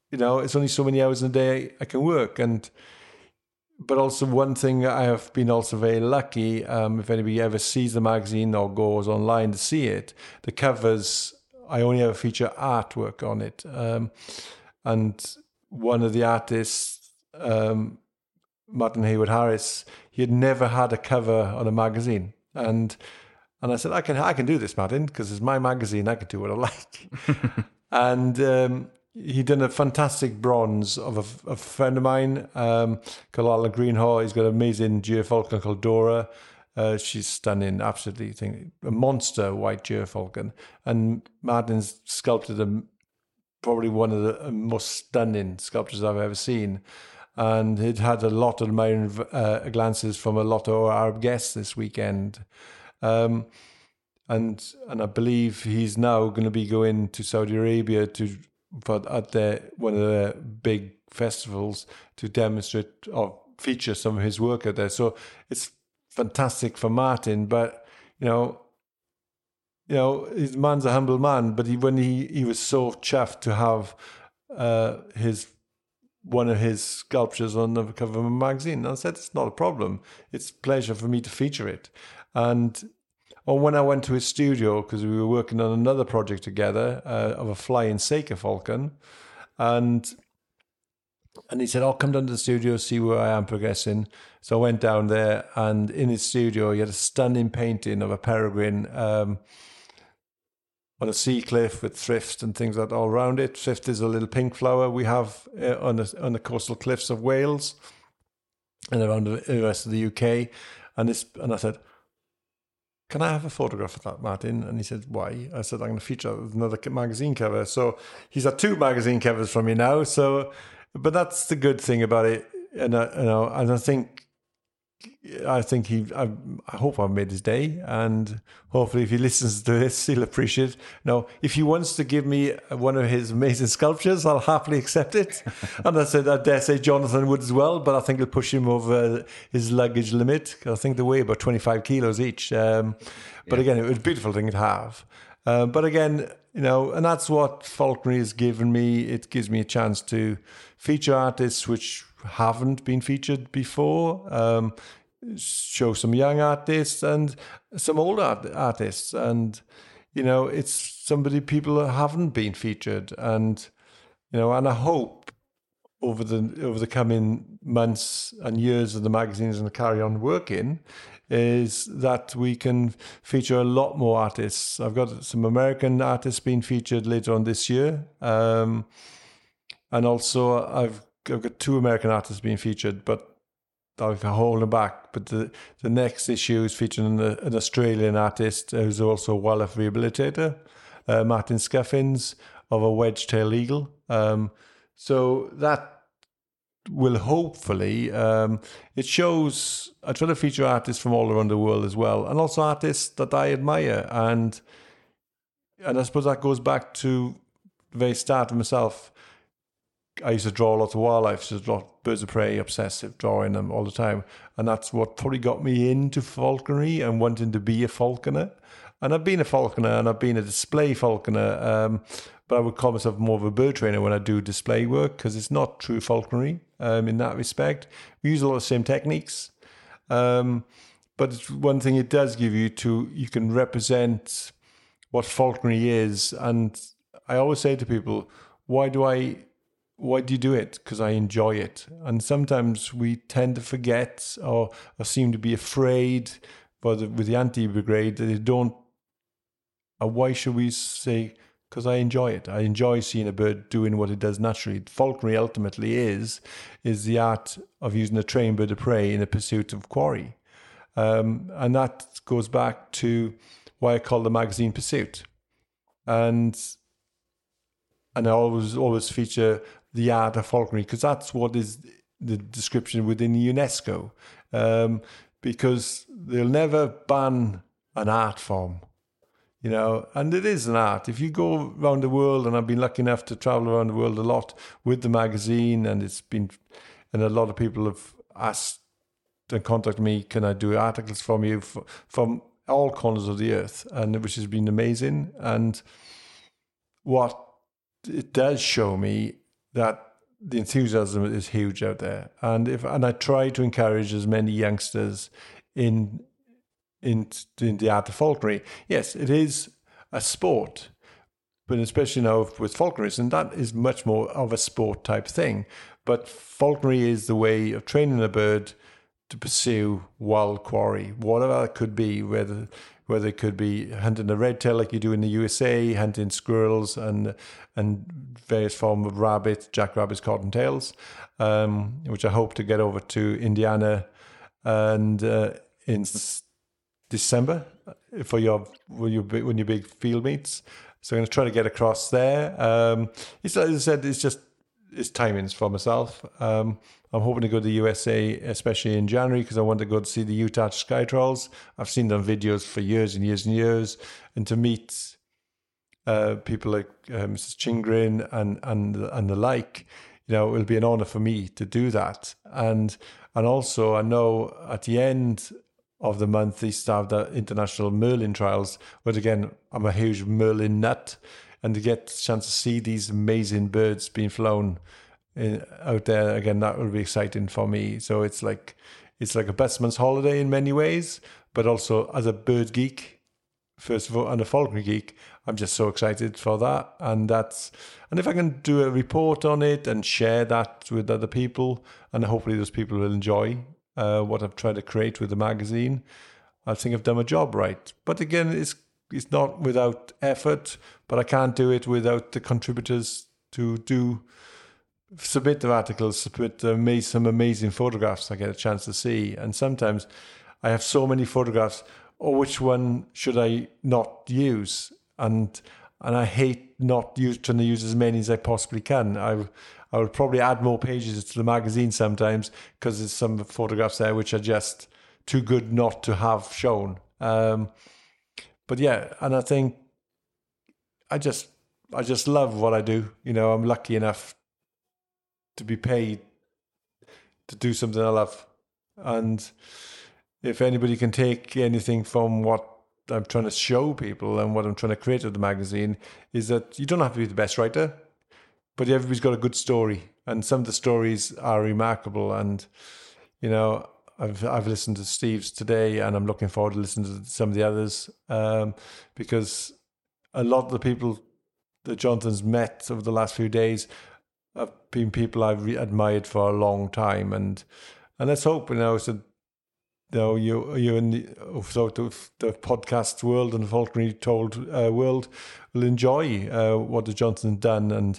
you know, it's only so many hours in a day I can work. But also one thing, I have been also very lucky, if anybody ever sees the magazine or goes online to see it, the covers, I only ever feature artwork on it. And one of the artists, Martin Hayward-Harris, he had never had a cover on a magazine. And I said, I can do this, Martin, because it's my magazine, I can do what I like. And he done a fantastic bronze of a friend of mine, called Alan Greenhaw. He's got an amazing geofalcon called Dora. She's stunning, absolutely, a monster white geofalcon. And Martin's sculpted probably one of the most stunning sculptures I've ever seen. And it had a lot of admiring glances from a lot of our guests this weekend. And I believe he's now going to be going to Saudi Arabia at one of the big festivals to demonstrate or feature some of his work out there. So it's fantastic for Martin, but you know, his man's a humble man. But when he was so chuffed to have one of his sculptures on the cover of a magazine, and I said it's not a problem. It's a pleasure for me to feature it. And when I went to his studio, because we were working on another project together of a flying Seika falcon, and he said, I'll come down to the studio, see where I am progressing. So I went down there, and in his studio, he had a stunning painting of a peregrine on a sea cliff with thrift and things like that all around it. Thrift is a little pink flower we have on the coastal cliffs of Wales and around the rest of the UK. And I said, can I have a photograph of that, Martin? And he said, why? I said, I'm going to feature another magazine cover. So he's had two magazine covers from me now. So, but that's the good thing about it. I hope I've made his day. And hopefully if he listens to this, he'll appreciate it. Now, if he wants to give me one of his amazing sculptures, I'll happily accept it. And I said, I dare say Jonathan would as well, but I think it'll push him over his luggage limit. I think they weigh about 25 kilos each. But again, it was a beautiful thing to have. But again, you know, and that's what falconry has given me. It gives me a chance to feature artists which haven't been featured before, show some young artists and some old artists. And, you know, it's people haven't been featured. And, you know, and I hope over the coming months and years of the magazines and the carry on working is that we can feature a lot more artists. I've got some American artists being featured later on this year. And also I've got two American artists being featured, but I'll hold them back. But the next issue is featuring an Australian artist who's also a wildlife rehabilitator, Martin Scuffins, of a wedge-tailed eagle. So that will hopefully, it shows, I try to feature artists from all around the world as well, and also artists that I admire. And I suppose that goes back to the very start of myself. I used to draw a lot of wildlife, so a lot of birds of prey, obsessive, drawing them all the time. And that's what probably got me into falconry and wanting to be a falconer. And I've been a falconer and I've been a display falconer, but I would call myself more of a bird trainer when I do display work, because it's not true falconry in that respect. We use a lot of the same techniques. But it's one thing it does give you you can represent what falconry is. And I always say to people, why do you do it? Because I enjoy it. And sometimes we tend to forget or seem to be afraid with the anti-brigade that they don't. Why should we say, because I enjoy it. I enjoy seeing a bird doing what it does naturally. Falconry ultimately is the art of using a trained bird of prey in the pursuit of quarry. And that goes back to why I call the magazine Pursuit. And And I always feature the art of falconry, because that's what is the description within UNESCO, because they'll never ban an art form, you know, and it is an art. If you go around the world, and I've been lucky enough to travel around the world a lot with the magazine, and it's been, and a lot of people have asked and contacted me, can I do articles from you from all corners of the earth, and which has been amazing. And what it does show me that the enthusiasm is huge out there, and I try to encourage as many youngsters in the art of falconry. Yes, it is a sport, but especially now with falconers, and that is much more of a sport type thing. But falconry is the way of training a bird to pursue wild quarry, whatever it could be, whether it could be hunting a redtail like you do in the USA, hunting squirrels and various forms of rabbits, jackrabbits, cottontails, which I hope to get over to Indiana and in December for your big field meets. So I'm going to try to get across there. It's like I said, it's timings for myself. I'm hoping to go to the USA, especially in January, because I want to go to see the Utah Sky Trolls. I've seen them videos for years and years and years, and to meet people like Mrs. Chingrin and the like, you know, it'll be an honor for me to do that. And also, I know at the end of the month they start the International Merlin Trials, but again, I'm a huge Merlin nut. And to get a chance to see these amazing birds being flown out there again, that will be exciting for me. So it's like a busman's holiday in many ways, but also as a bird geek, first of all, and a falconry geek, I'm just so excited for that. And if I can do a report on it and share that with other people, and hopefully those people will enjoy what I've tried to create with the magazine, I think I've done my job right. But again, it's not without effort, but I can't do it without the contributors to submit their articles, submit some amazing photographs I get a chance to see. And sometimes I have so many photographs, which one should I not use? And I hate trying to use as many as I possibly can. I would probably add more pages to the magazine sometimes, because there's some photographs there which are just too good not to have shown. But yeah, and I think I just love what I do. You know, I'm lucky enough to be paid to do something I love. And if anybody can take anything from what I'm trying to show people and what I'm trying to create with the magazine, is that you don't have to be the best writer, but everybody's got a good story. And some of the stories are remarkable. And, you know, I've listened to Steve's today, and I'm looking forward to listening to some of the others, because a lot of the people that Jonathan's met over the last few days have been people I've admired for a long time, and let's hope, you know, so, you know, you're in the sort of the podcast world and the falconry told world will enjoy what the Jonathan's done,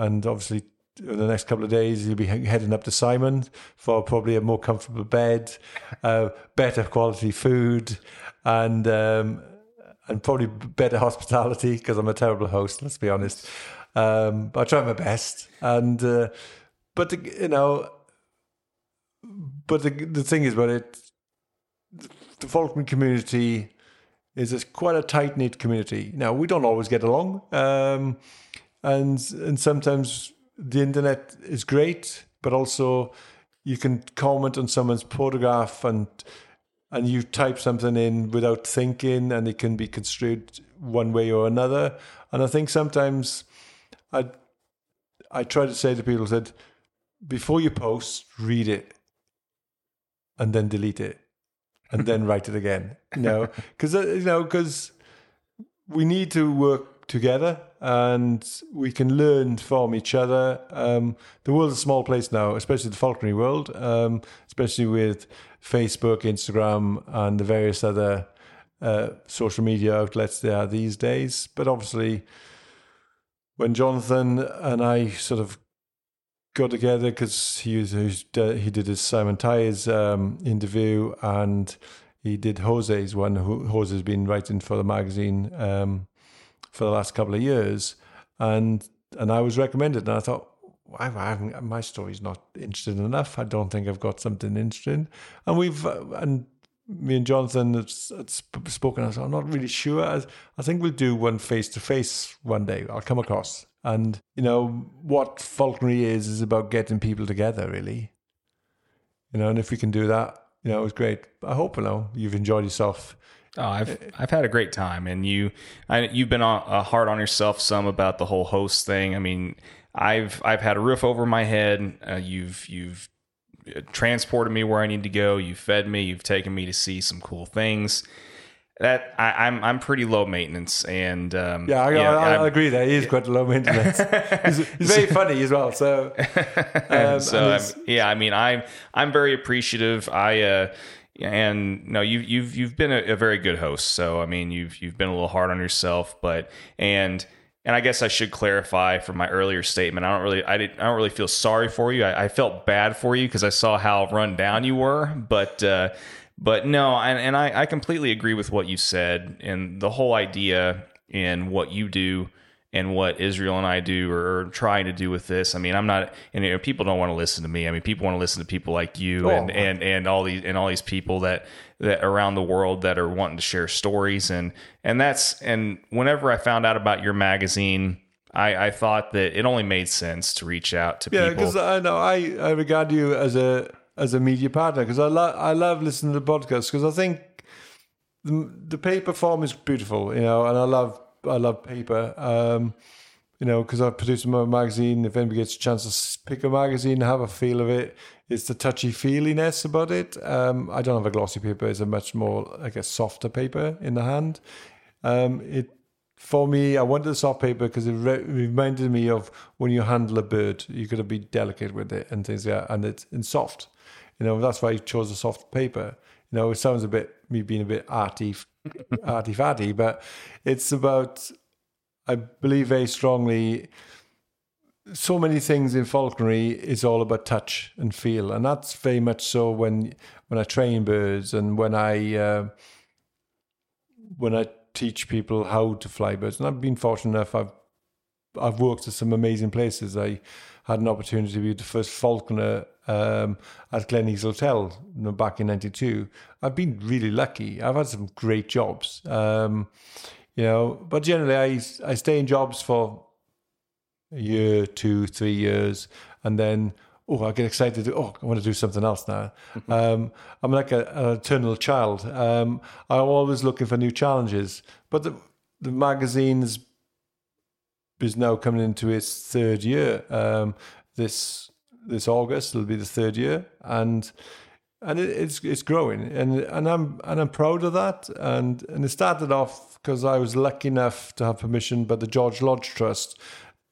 and obviously, in the next couple of days, you'll be heading up to Simon for probably a more comfortable bed, better quality food, and probably better hospitality, because I'm a terrible host, let's be honest. But I try my best, and the thing is about it, the Falcon community is quite a tight knit community. Now, we don't always get along, and sometimes. The internet is great, but also you can comment on someone's photograph and you type something in without thinking, and it can be construed one way or another. And I think sometimes I try to say to people that before you post, read it and then delete it and then write it again. Because we need to work together, and we can learn from each other. The world's a small place now, especially the falconry world, especially with Facebook, Instagram, and the various other social media outlets there are these days. But obviously, when Jonathan and I sort of got together, because he did his Simon Tyer's interview, and he did Jose's one. Jose's been writing for the magazine for the last couple of years, and and I was recommended. And I thought, my story's not interesting enough. I don't think I've got something interesting. And me and Jonathan have spoken. I said, I'm not really sure. I think we'll do one face-to-face one day. I'll come across. And, you know, what falconry is about getting people together, really. You know, and if we can do that, you know, it was great. I hope, you know, you've enjoyed yourself. Oh, I've had a great time. And you've been hard on yourself some about the whole host thing. I mean, I've had a roof over my head. You've transported me where I need to go. You fed me. You've taken me to see some cool things. That I'm pretty low maintenance, and I agree that he is quite low maintenance. He's very funny as well. So, I'm very appreciative. You've been a very good host. So I mean, you've been a little hard on yourself, but and I guess I should clarify from my earlier statement. I don't really feel sorry for you. I felt bad for you because I saw how run down you were. But no, and I completely agree with what you said, and the whole idea in what you do and what Israel and I do or trying to do with this. I mean, I'm not, and you know, people don't want to listen to me. I mean, people want to listen to people like you and all these people that around the world that are wanting to share stories. And whenever I found out about your magazine, I thought that it only made sense to reach out to people. Yeah, because I know I regard you as a media partner, because I love listening to podcasts, because I think the paper form is beautiful, you know, and I love paper, you know, because I produce my own magazine. If anybody gets a chance to pick a magazine, have a feel of it. It's the touchy-feeliness about it. I don't have a glossy paper. It's a much more, like a softer paper in the hand. For me, I wanted a soft paper because it reminded me of when you handle a bird, you've got to be delicate with it and things like that, and it's soft. You know, that's why I chose a soft paper. You know, it sounds a bit, me being a bit arty-fatty, but it's about, I believe very strongly, so many things in falconry is all about touch and feel. And that's very much so when I train birds and when I teach people how to fly birds. And I've been fortunate enough, I've worked at some amazing places. I had an opportunity to be the first falconer at Gleneagles Hotel, you know, back in 92. I've been really lucky. I've had some great jobs, you know, but generally I stay in jobs for a year, 2-3 years, and then I get excited. I want to do something else now. I'm like an eternal child. I'm always looking for new challenges. But the magazine is now coming into its third year. This August it'll be the third year, and it's growing, and I'm proud of that. And it started off because I was lucky enough to have permission by the George Lodge Trust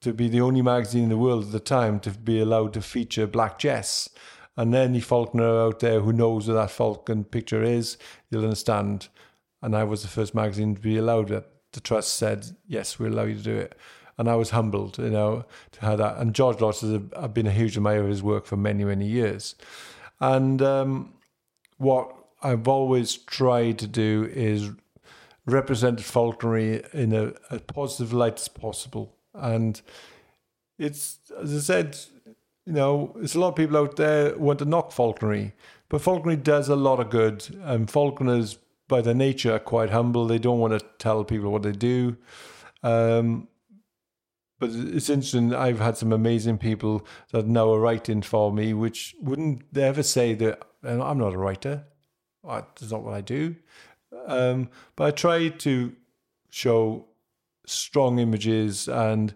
to be the only magazine in the world at the time to be allowed to feature black jess. And any falconer out there who knows what that falcon picture is, you'll understand. And I was the first magazine to be allowed it. The trust said, yes, we'll allow you to do it. And I was humbled, you know, to have that. And George Lodge has been a huge admirer of his work for many, many years. And what I've always tried to do is represent falconry in a positive light as possible. And it's, as I said, you know, there's a lot of people out there who want to knock falconry, but falconry does a lot of good. And falconers, by their nature, are quite humble. They don't want to tell people what they do. But it's interesting, I've had some amazing people that now are writing for me, which wouldn't they ever say that I'm not a writer. That's not what I do. But I try to show strong images and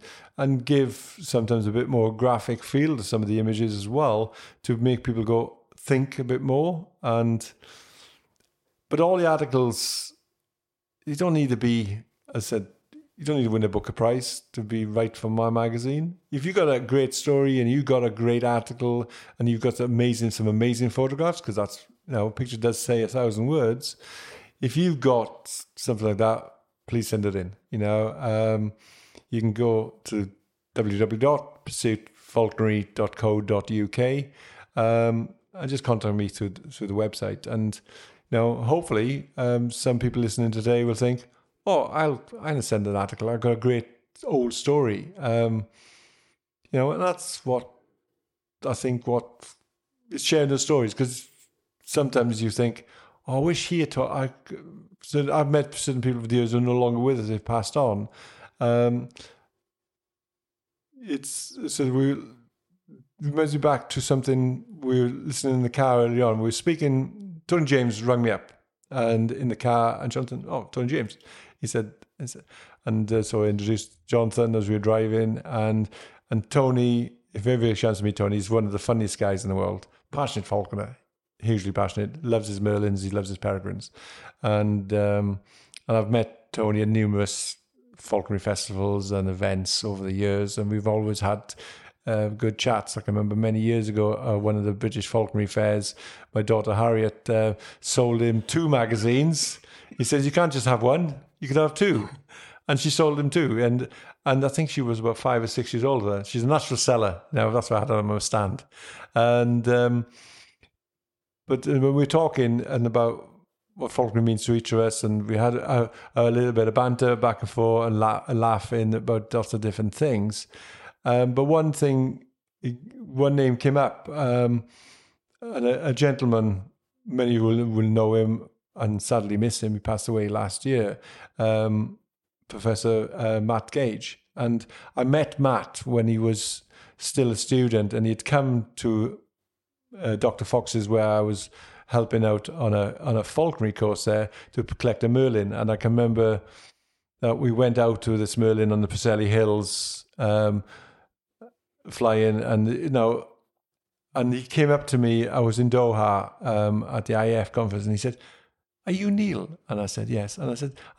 give sometimes a bit more graphic feel to some of the images as well, to make people go think a bit more. But all the articles, you don't need to be, as I said, you don't need to win a Booker Prize to be right for my magazine. If you've got a great story and you've got a great article and you've got some amazing photographs, because that's, you know, a picture does say 1,000 words. If you've got something like that, please send it in. You know, you can go to www.pursuitfalconry.co.uk and just contact me through the website. And, you know, hopefully some people listening today will think, I'm going to send an article. I've got a great old story. You know, and that's what I think, what is sharing the stories, because sometimes you think, oh, I wish he had taught. So I've met certain people over the years who are no longer with us, they've passed on. It's so it brings me back to something we were listening in the car early on. We were speaking, Tony James rang me up and in the car, and Jonathan, oh, Tony James. He said and so I introduced Jonathan as we were driving, and Tony, if ever you chance to meet Tony, he's one of the funniest guys in the world. Passionate falconer, hugely passionate, loves his merlins, he loves his peregrines. And I've met Tony at numerous falconry festivals and events over the years, and we've always had good chats. Like I remember many years ago, one of the British falconry fairs, my daughter Harriet sold him 2 magazines. He says, you can't just have one, you can have 2. And she sold him 2. And I think she was about 5 or 6 years older. She's a natural seller now. That's why I had her on my stand. And but when we were talking and about what falconry means to each of us, and we had a little bit of banter back and forth and laughing about lots of different things. But one name came up, and a gentleman, many will know him and sadly miss him. He passed away last year, Professor Matt Gage. And I met Matt when he was still a student, and he'd come to Dr. Fox's, where I was helping out on a falconry course there to collect a merlin. And I can remember that we went out to this merlin on the Preseli Hills, flying, and and he came up to me. I was in Doha at the IAF conference, and he said, "Are you Neil?" And I said, "Yes." And I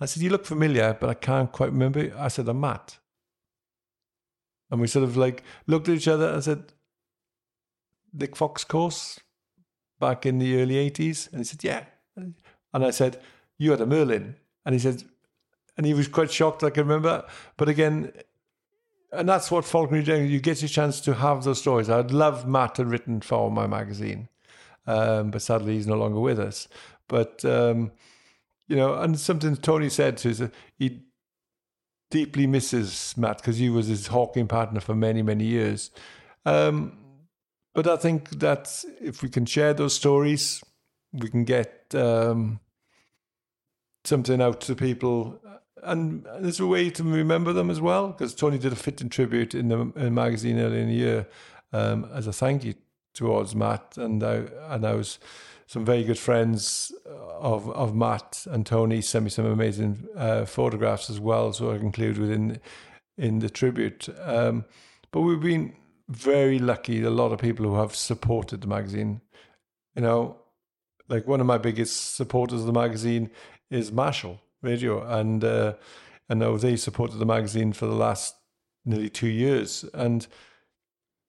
said, "You look familiar, but I can't quite remember." I said, "I'm Matt." And we sort of like looked at each other and said, "Dick Fox course back in the early 80s?" And he said, "Yeah." And I said, "You had a merlin." And he said, and he was quite shocked, I can remember. But again, and that's what falconry doing. You get your chance to have those stories. I'd love Matt had written for my magazine, but sadly he's no longer with us. But, and something Tony said to us, he deeply misses Matt because he was his hawking partner for many, many years. But I think that if we can share those stories, we can get something out to people. And there's a way to remember them as well, because Tony did a fitting tribute in the magazine earlier in the year as a thank you towards Matt. And I was... some very good friends of Matt and Tony sent me some amazing photographs as well, so I can include in the tribute. But we've been very lucky, a lot of people who have supported the magazine. Like one of my biggest supporters of the magazine is Marshall Radio, and they supported the magazine for the last nearly 2 years. And,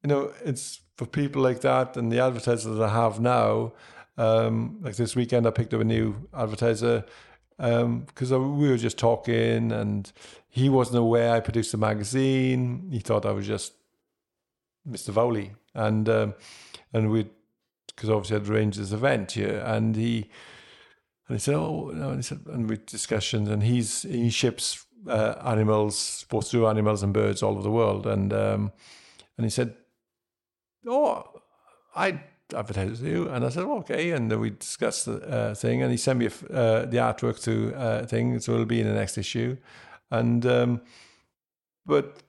it's for people like that and the advertisers that I have now. Like this weekend I picked up a new advertiser because we were just talking and he wasn't aware I produced a magazine. He thought I was just Mr. Vowley, and we, because obviously I'd arranged this event here, and he said, "Oh no," and he said, and we had discussions, and he ships animals, both zoo animals and birds, all over the world, and he said, "Oh, I advertise to you," and I said, "Okay," and then we discussed the thing, and he sent me the artwork to thing, so it'll be in the next issue. And but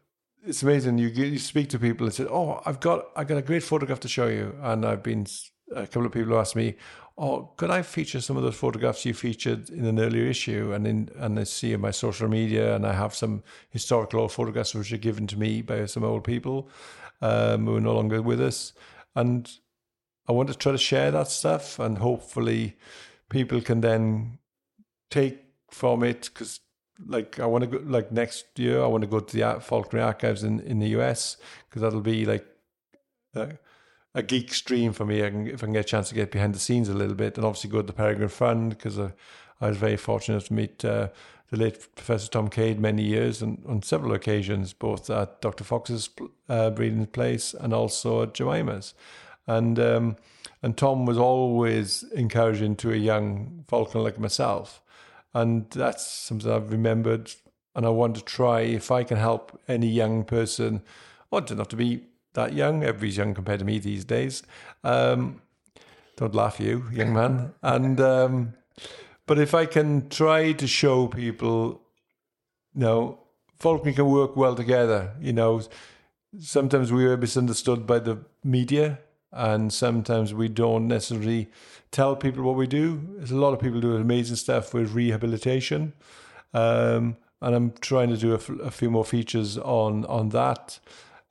it's amazing, you speak to people and say, "Oh, I got a great photograph to show you," and I've been a couple of people who asked me, "Oh, could I feature some of those photographs you featured in an earlier issue?" And I see in my social media, and I have some historical old photographs which are given to me by some old people who are no longer with us, and I want to try to share that stuff, and hopefully people can then take from it, because I want to go, next year I want to go to the Falconry Archives in the US, because that'll be a geek stream for me. If I can get a chance to get behind the scenes a little bit, and obviously go to the Peregrine Fund, because I was very fortunate to meet the late Professor Tom Cade many years, and on several occasions, both at Dr. Fox's breeding place and also at Jemima's. And Tom was always encouraging to a young falconer like myself, and that's something I've remembered and I want to try if I can help any young person, or doesn't have to be that young, everybody's young compared to me these days. Don't laugh, you young man. And but if I can try to show people, you know, falconry can work well together. You know, sometimes we are misunderstood by the media, and sometimes we don't necessarily tell people what we do. There's a lot of people do amazing stuff with rehabilitation, and I'm trying to do a few more features on that.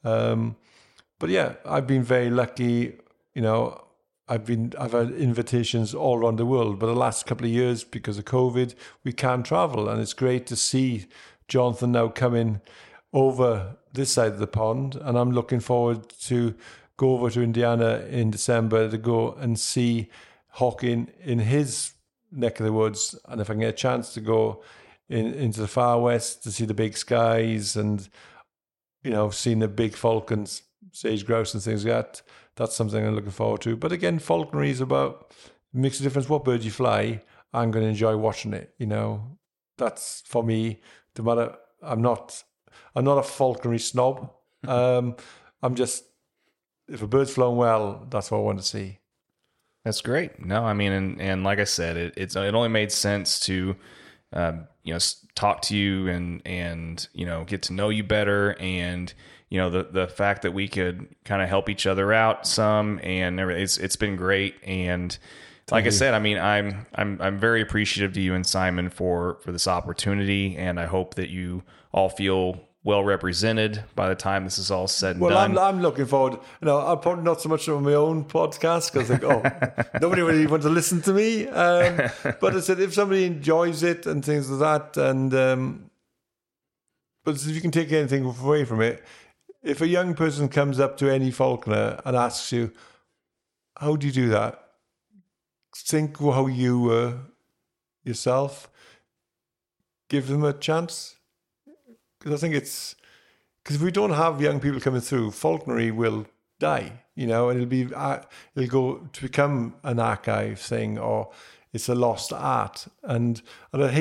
But yeah, I've been very lucky. You know, I've had invitations all around the world, but the last couple of years, because of COVID, we can't travel, and it's great to see Jonathan now coming over this side of the pond, and I'm looking forward to go over to Indiana in December to go and see hawking in his neck of the woods, and if I can get a chance to go into the far west to see the big skies and, you know, seeing the big falcons, sage grouse and things like that, that's something I'm looking forward to. But again, falconry is about, it makes a difference what bird you fly. I'm going to enjoy watching it, you know. That's for me. No matter, I'm not a falconry snob. I'm just, if a bird's flown well, that's what I want to see. That's great. No, I mean, and like I said, it only made sense to, you know, talk to you and, you know, get to know you better. And, you know, the fact that we could kind of help each other out some and everything, it's been great. And like I said, I mean, I'm very appreciative to you and Simon for this opportunity, and I hope that you all feel well represented by the time this is all said and done. Well, I'm looking forward. You know, I'm probably not so much on my own podcast because I think, nobody really wants to listen to me. But I said, if somebody enjoys it and things like that, and but if you can take anything away from it, if a young person comes up to any falconer and asks you, "How do you do that?" Think how you were yourself. Give them a chance. Because I think it's... Because if we don't have young people coming through, falconry will die, you know, and it'll go to become an archive thing, or it's a lost art. And I would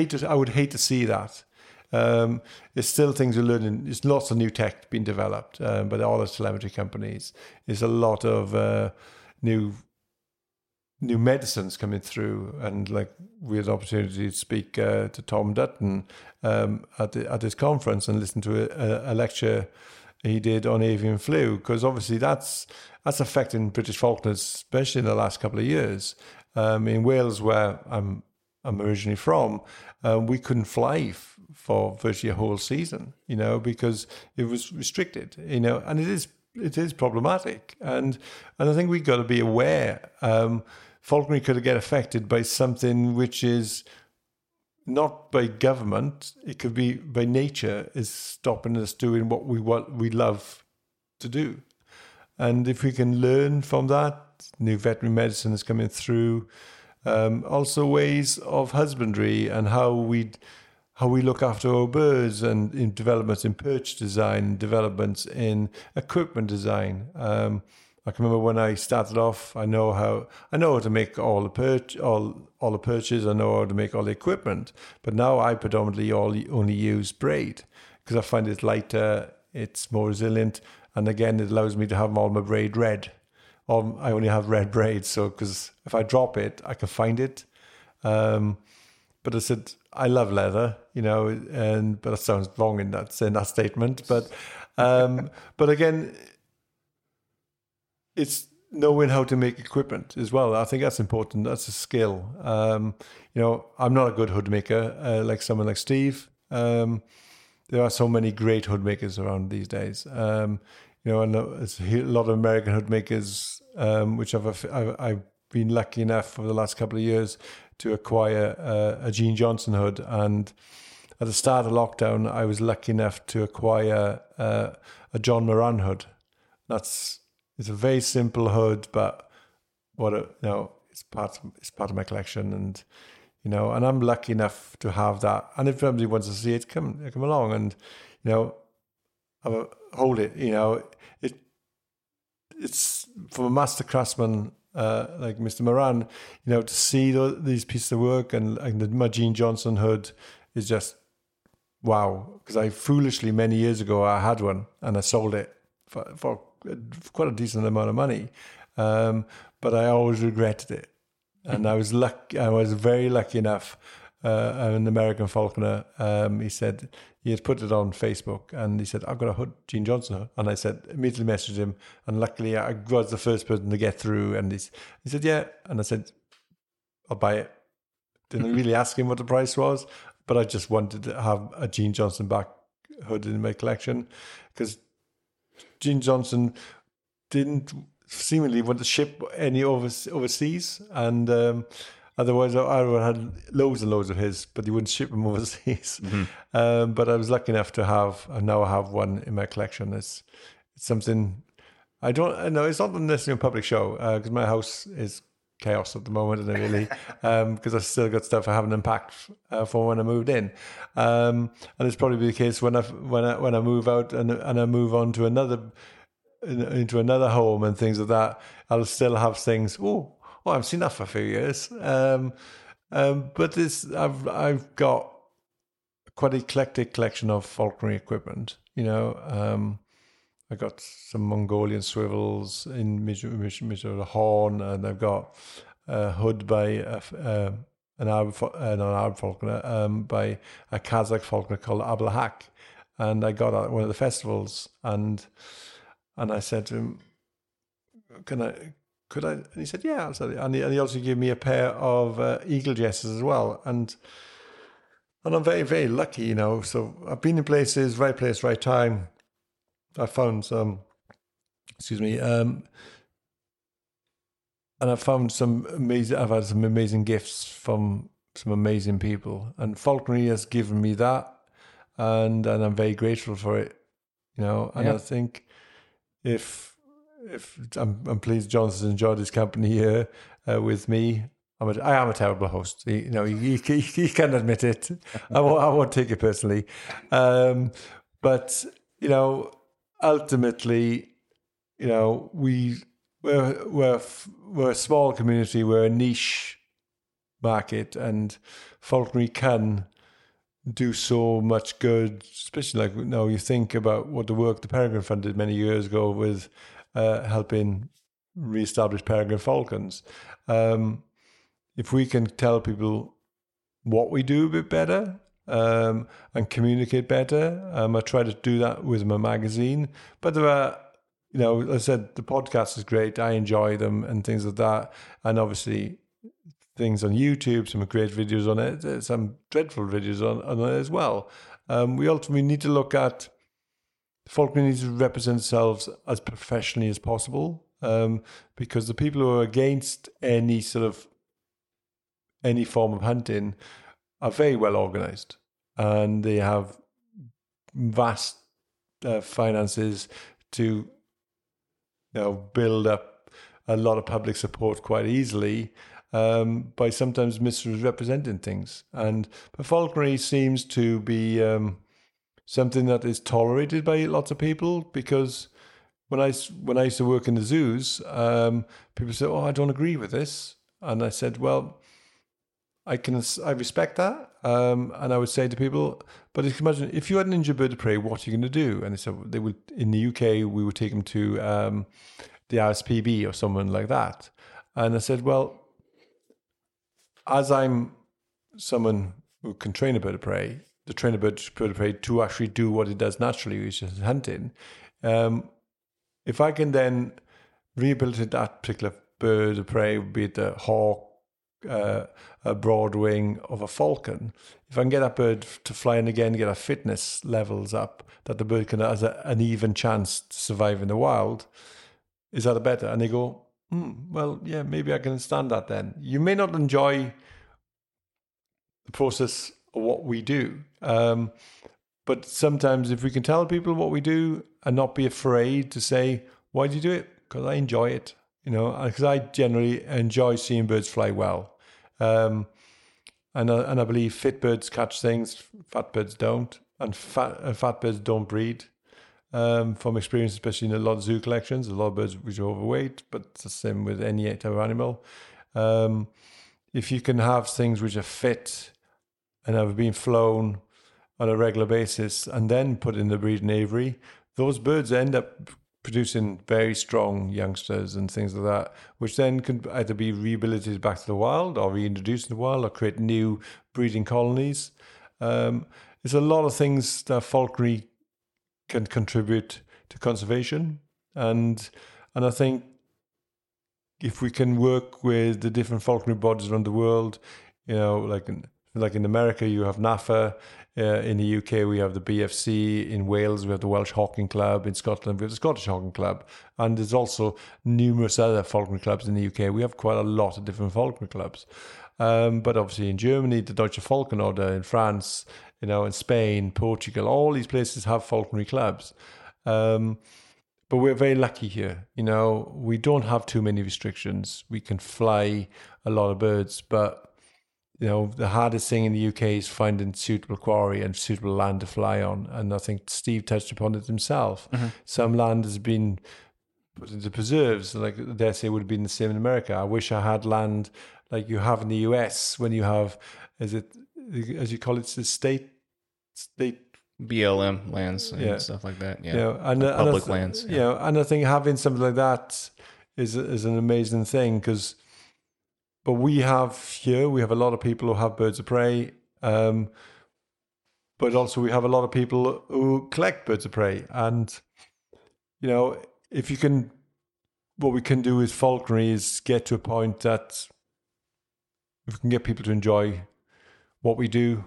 hate to see that. It's still things we're learning. It's lots of new tech being developed by all the telemetry companies. It's a lot of new medicines coming through, and like we had an opportunity to speak to Tom Dutton at his conference and listen to a lecture he did on avian flu, because obviously that's affecting British falconers, especially in the last couple of years. In Wales, where I'm originally from, we couldn't fly for virtually a whole season, you know, because it was restricted, you know, and it is problematic, and I think we've got to be aware. Falconry could get affected by something which is not by government. It could be by nature is stopping us doing what we love to do. And if we can learn from that, new veterinary medicine is coming through. Also ways of husbandry and how we look after our birds, and in developments in perch design, developments in equipment design. I can remember when I started off, I know how to make all the perches, I know how to make all the equipment, but now I predominantly only use braid because I find it's lighter, it's more resilient, and again, it allows me to have all my braid red. Or I only have red braid, so because if I drop it, I can find it. But I said, I love leather, you know, but that sounds wrong in that statement. But again, it's knowing how to make equipment as well. I think that's important. That's a skill. You know, I'm not a good hood maker like someone like Steve. There are so many great hood makers around these days. You know, and there's a lot of American hood makers, which I've been lucky enough over the last couple of years to acquire a Gene Johnson hood. And at the start of lockdown, I was lucky enough to acquire a John Moran hood. It's a very simple hood, but it's part of my collection, and you know, and I'm lucky enough to have that. And if somebody wants to see it, come along, and you know, hold it. You know, it's from a master craftsman like Mr. Moran. You know, to see these pieces of work, and the Gene Johnson hood is just wow, because I foolishly many years ago I had one and I sold it for quite a decent amount of money, but I always regretted it. And I was lucky. I was very lucky enough. An American falconer, he said he had put it on Facebook, and he said, "I've got a hood, Gene Johnson hood." And I said, immediately messaged him, and luckily I was the first person to get through. And he said, "Yeah," and I said, "I'll buy it." Didn't really ask him what the price was, but I just wanted to have a Gene Johnson back hood in my collection because Gene Johnson didn't seemingly want to ship any overseas, and otherwise, I would have had loads and loads of his, but he wouldn't ship them overseas. Mm-hmm. But I was lucky enough to have, and now I have one in my collection. It's something I know it's not necessarily a public show because my house is chaos at the moment, and really, because I've still got stuff I haven't unpacked for when I moved in. And it's probably the case when I move out and I move on to into another home and things like that, I'll still have things. Oh, I've seen that for a few years, but I've got quite an eclectic collection of falconry equipment. You know, I got some Mongolian swivels in the horn, and I've got a hood by an Arab falconer by a Kazakh falconer called Ablahak, and I got at one of the festivals, and I said to him, Could I? And he said, "Yeah, I'll sell it." And he also gave me a pair of eagle jesses as well. And I'm very, very lucky, you know. So I've been in places, right place, right time. I found some, and I found some amazing. I've had some amazing gifts from some amazing people, and falconry has given me that, and I'm very grateful for it, you know. And yeah. I think if I'm pleased Johnson's enjoyed his company here with me. I am a terrible host. He can admit it. I won't take it personally. But, you know, ultimately, you know, we're a small community. We're a niche market, and falconry can do so much good, especially like now you think about what the work the Peregrine Fund did many years ago with helping re-establish peregrine falcons. If we can tell people what we do a bit better and communicate better, I try to do that with my magazine. But there are, you know, as I said, the podcast is great. I enjoy them and things like that. And obviously things on YouTube, some great videos on it, some dreadful videos on it as well. We ultimately need to look at falconry needs to represent themselves as professionally as possible, because the people who are against any form of hunting are very well organised, and they have vast finances to, you know, build up a lot of public support quite easily by sometimes misrepresenting things. But falconry seems to be something that is tolerated by lots of people, because when I used to work in the zoos, people said, "Oh, I don't agree with this," and I said, "Well, I respect that," and I would say to people, "But imagine if you had an injured bird of prey, what are you going to do?" And they said, in the UK we would take them to the RSPB or someone like that," and I said, "Well, as I'm someone who can train a bird of prey." The trainer bird of prey to actually do what it does naturally, which is hunting. If I can then rehabilitate that particular bird of prey, be it a hawk, a broad wing of a falcon, if I can get that bird to fly and again get our fitness levels up, that the bird can has an even chance to survive in the wild, is that a better? And they go, well, yeah, maybe I can understand that then. You may not enjoy the process or what we do, but sometimes if we can tell people what we do and not be afraid to say, "Why do you do it?" Because I enjoy it, you know, because I generally enjoy seeing birds fly well, and I believe fit birds catch things, fat birds don't, and fat birds don't breed, from experience, especially in a lot of zoo collections. A lot of birds which are overweight, but it's the same with any type of animal. If you can have things which are fit and have been flown on a regular basis and then put in the breeding aviary, those birds end up producing very strong youngsters and things like that, which then can either be rehabilitated back to the wild or reintroduced in the wild or create new breeding colonies. There's a lot of things that falconry can contribute to conservation. And I think if we can work with the different falconry bodies around the world, you know, like in America, you have NAFA. In the UK, we have the BFC. In Wales, we have the Welsh Hawking Club. In Scotland, we have the Scottish Hawking Club. And there's also numerous other falconry clubs in the UK. We have quite a lot of different falconry clubs. But obviously in Germany, the Deutsche Falcon Order, in France, you know, in Spain, Portugal, all these places have falconry clubs. But we're very lucky here. You know, we don't have too many restrictions. We can fly a lot of birds, but you know, the hardest thing in the UK is finding suitable quarry and suitable land to fly on. And I think Steve touched upon it himself. Mm-hmm. Some land has been put into preserves, like I dare say would have been the same in America. I wish I had land like you have in the US when you have, as you call it, the state BLM lands and stuff like that. Yeah. You know, and public lands. Yeah. You know, and I think having something like that is an amazing thing because. But we have a lot of people who have birds of prey, but also we have a lot of people who collect birds of prey. And, you know, if you can, what we can do with falconry is get to a point that if we can get people to enjoy what we do,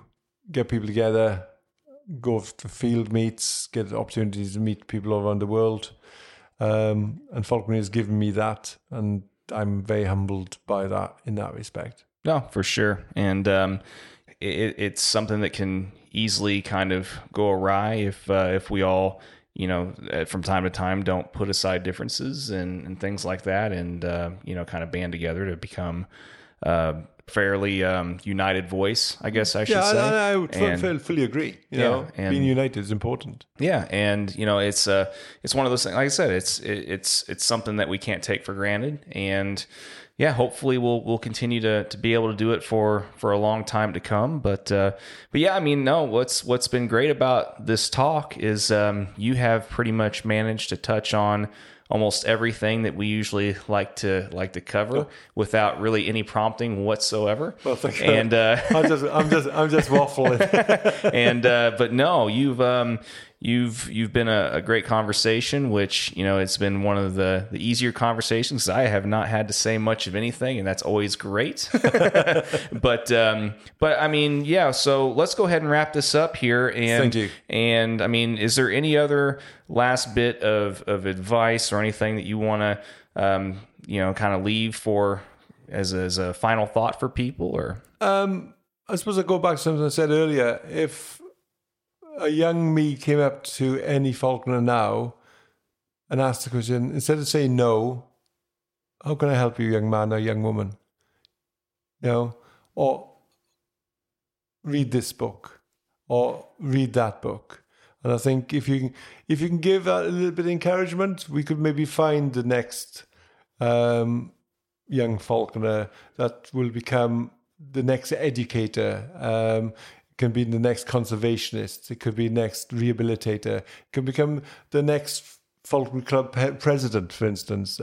get people together, go to field meets, get opportunities to meet people all around the world. And falconry has given me that, and I'm very humbled by that in that respect. No, for sure. And it's something that can easily kind of go awry if we all, you know, from time to time don't put aside differences and things like that and, you know, kind of band together to become fairly united voice, I guess I should say. Yeah, I would fully agree. You know, being united is important. Yeah, and you know, it's one of those things. Like I said, it's something that we can't take for granted. And yeah, hopefully we'll continue to be able to do it for a long time to come. But yeah, I mean, no, what's been great about this talk is you have pretty much managed to touch on almost everything that we usually like to cover without really any prompting whatsoever. Well, thank you. And I'm just waffling. And but no, you've been a great conversation, which, you know, it's been one of the easier conversations. I have not had to say much of anything, and that's always great. But I mean, yeah, so let's go ahead and wrap this up here. And, thank you. And I mean, is there any other last bit of advice or anything that you want to, you know, kind of leave for as a final thought for people? Or I suppose I go back to something I said earlier. If a young me came up to any falconer now and asked the question, instead of saying no, how can I help you, young man or young woman? You know, or read this book or read that book. And I think if you can give that a little bit of encouragement, we could maybe find the next young falconer that will become the next educator. Can be the next conservationist. It could be next rehabilitator. It can become the next falconry club president, for instance,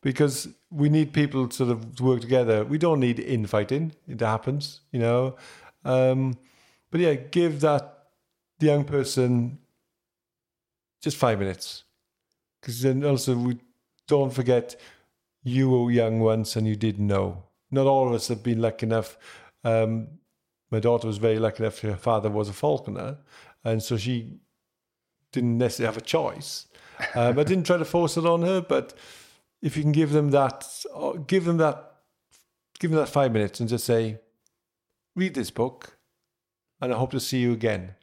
because we need people to sort of work together. We don't need infighting. It happens, you know. But yeah, give that young person just 5 minutes, because then also we don't forget you were young once and you didn't know. Not all of us have been lucky enough. My daughter was very lucky enough her father was a falconer, and so she didn't necessarily have a choice. I didn't try to force it on her, but if you can give them that 5 minutes and just say, read this book, and I hope to see you again.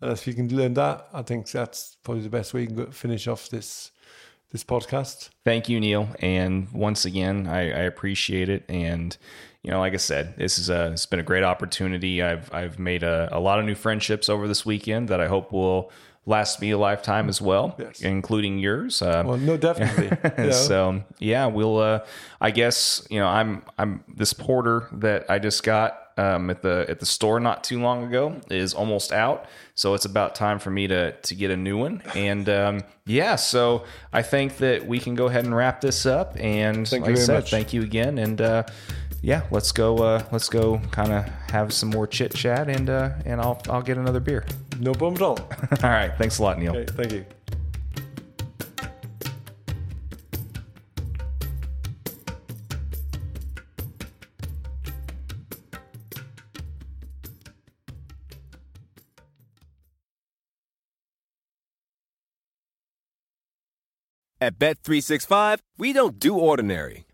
And if you can learn that, I think that's probably the best way you can finish off this podcast. Thank you, Neil. And once again, I appreciate it. And you know, like I said, it's been a great opportunity. I've made a lot of new friendships over this weekend that I hope will last me a lifetime as well, yes, including yours. Definitely. Yeah. So yeah, we'll, I guess, you know, I'm this porter that I just got, at the store not too long ago is almost out. So it's about time for me to get a new one. And, yeah, so I think that we can go ahead and wrap this up, and like I said, thank you again. And, yeah, let's go kind of have some more chit chat, and I'll get another beer. No problem at all. All right. Thanks a lot, Neil. Okay, thank you. At Bet365, we don't do ordinary.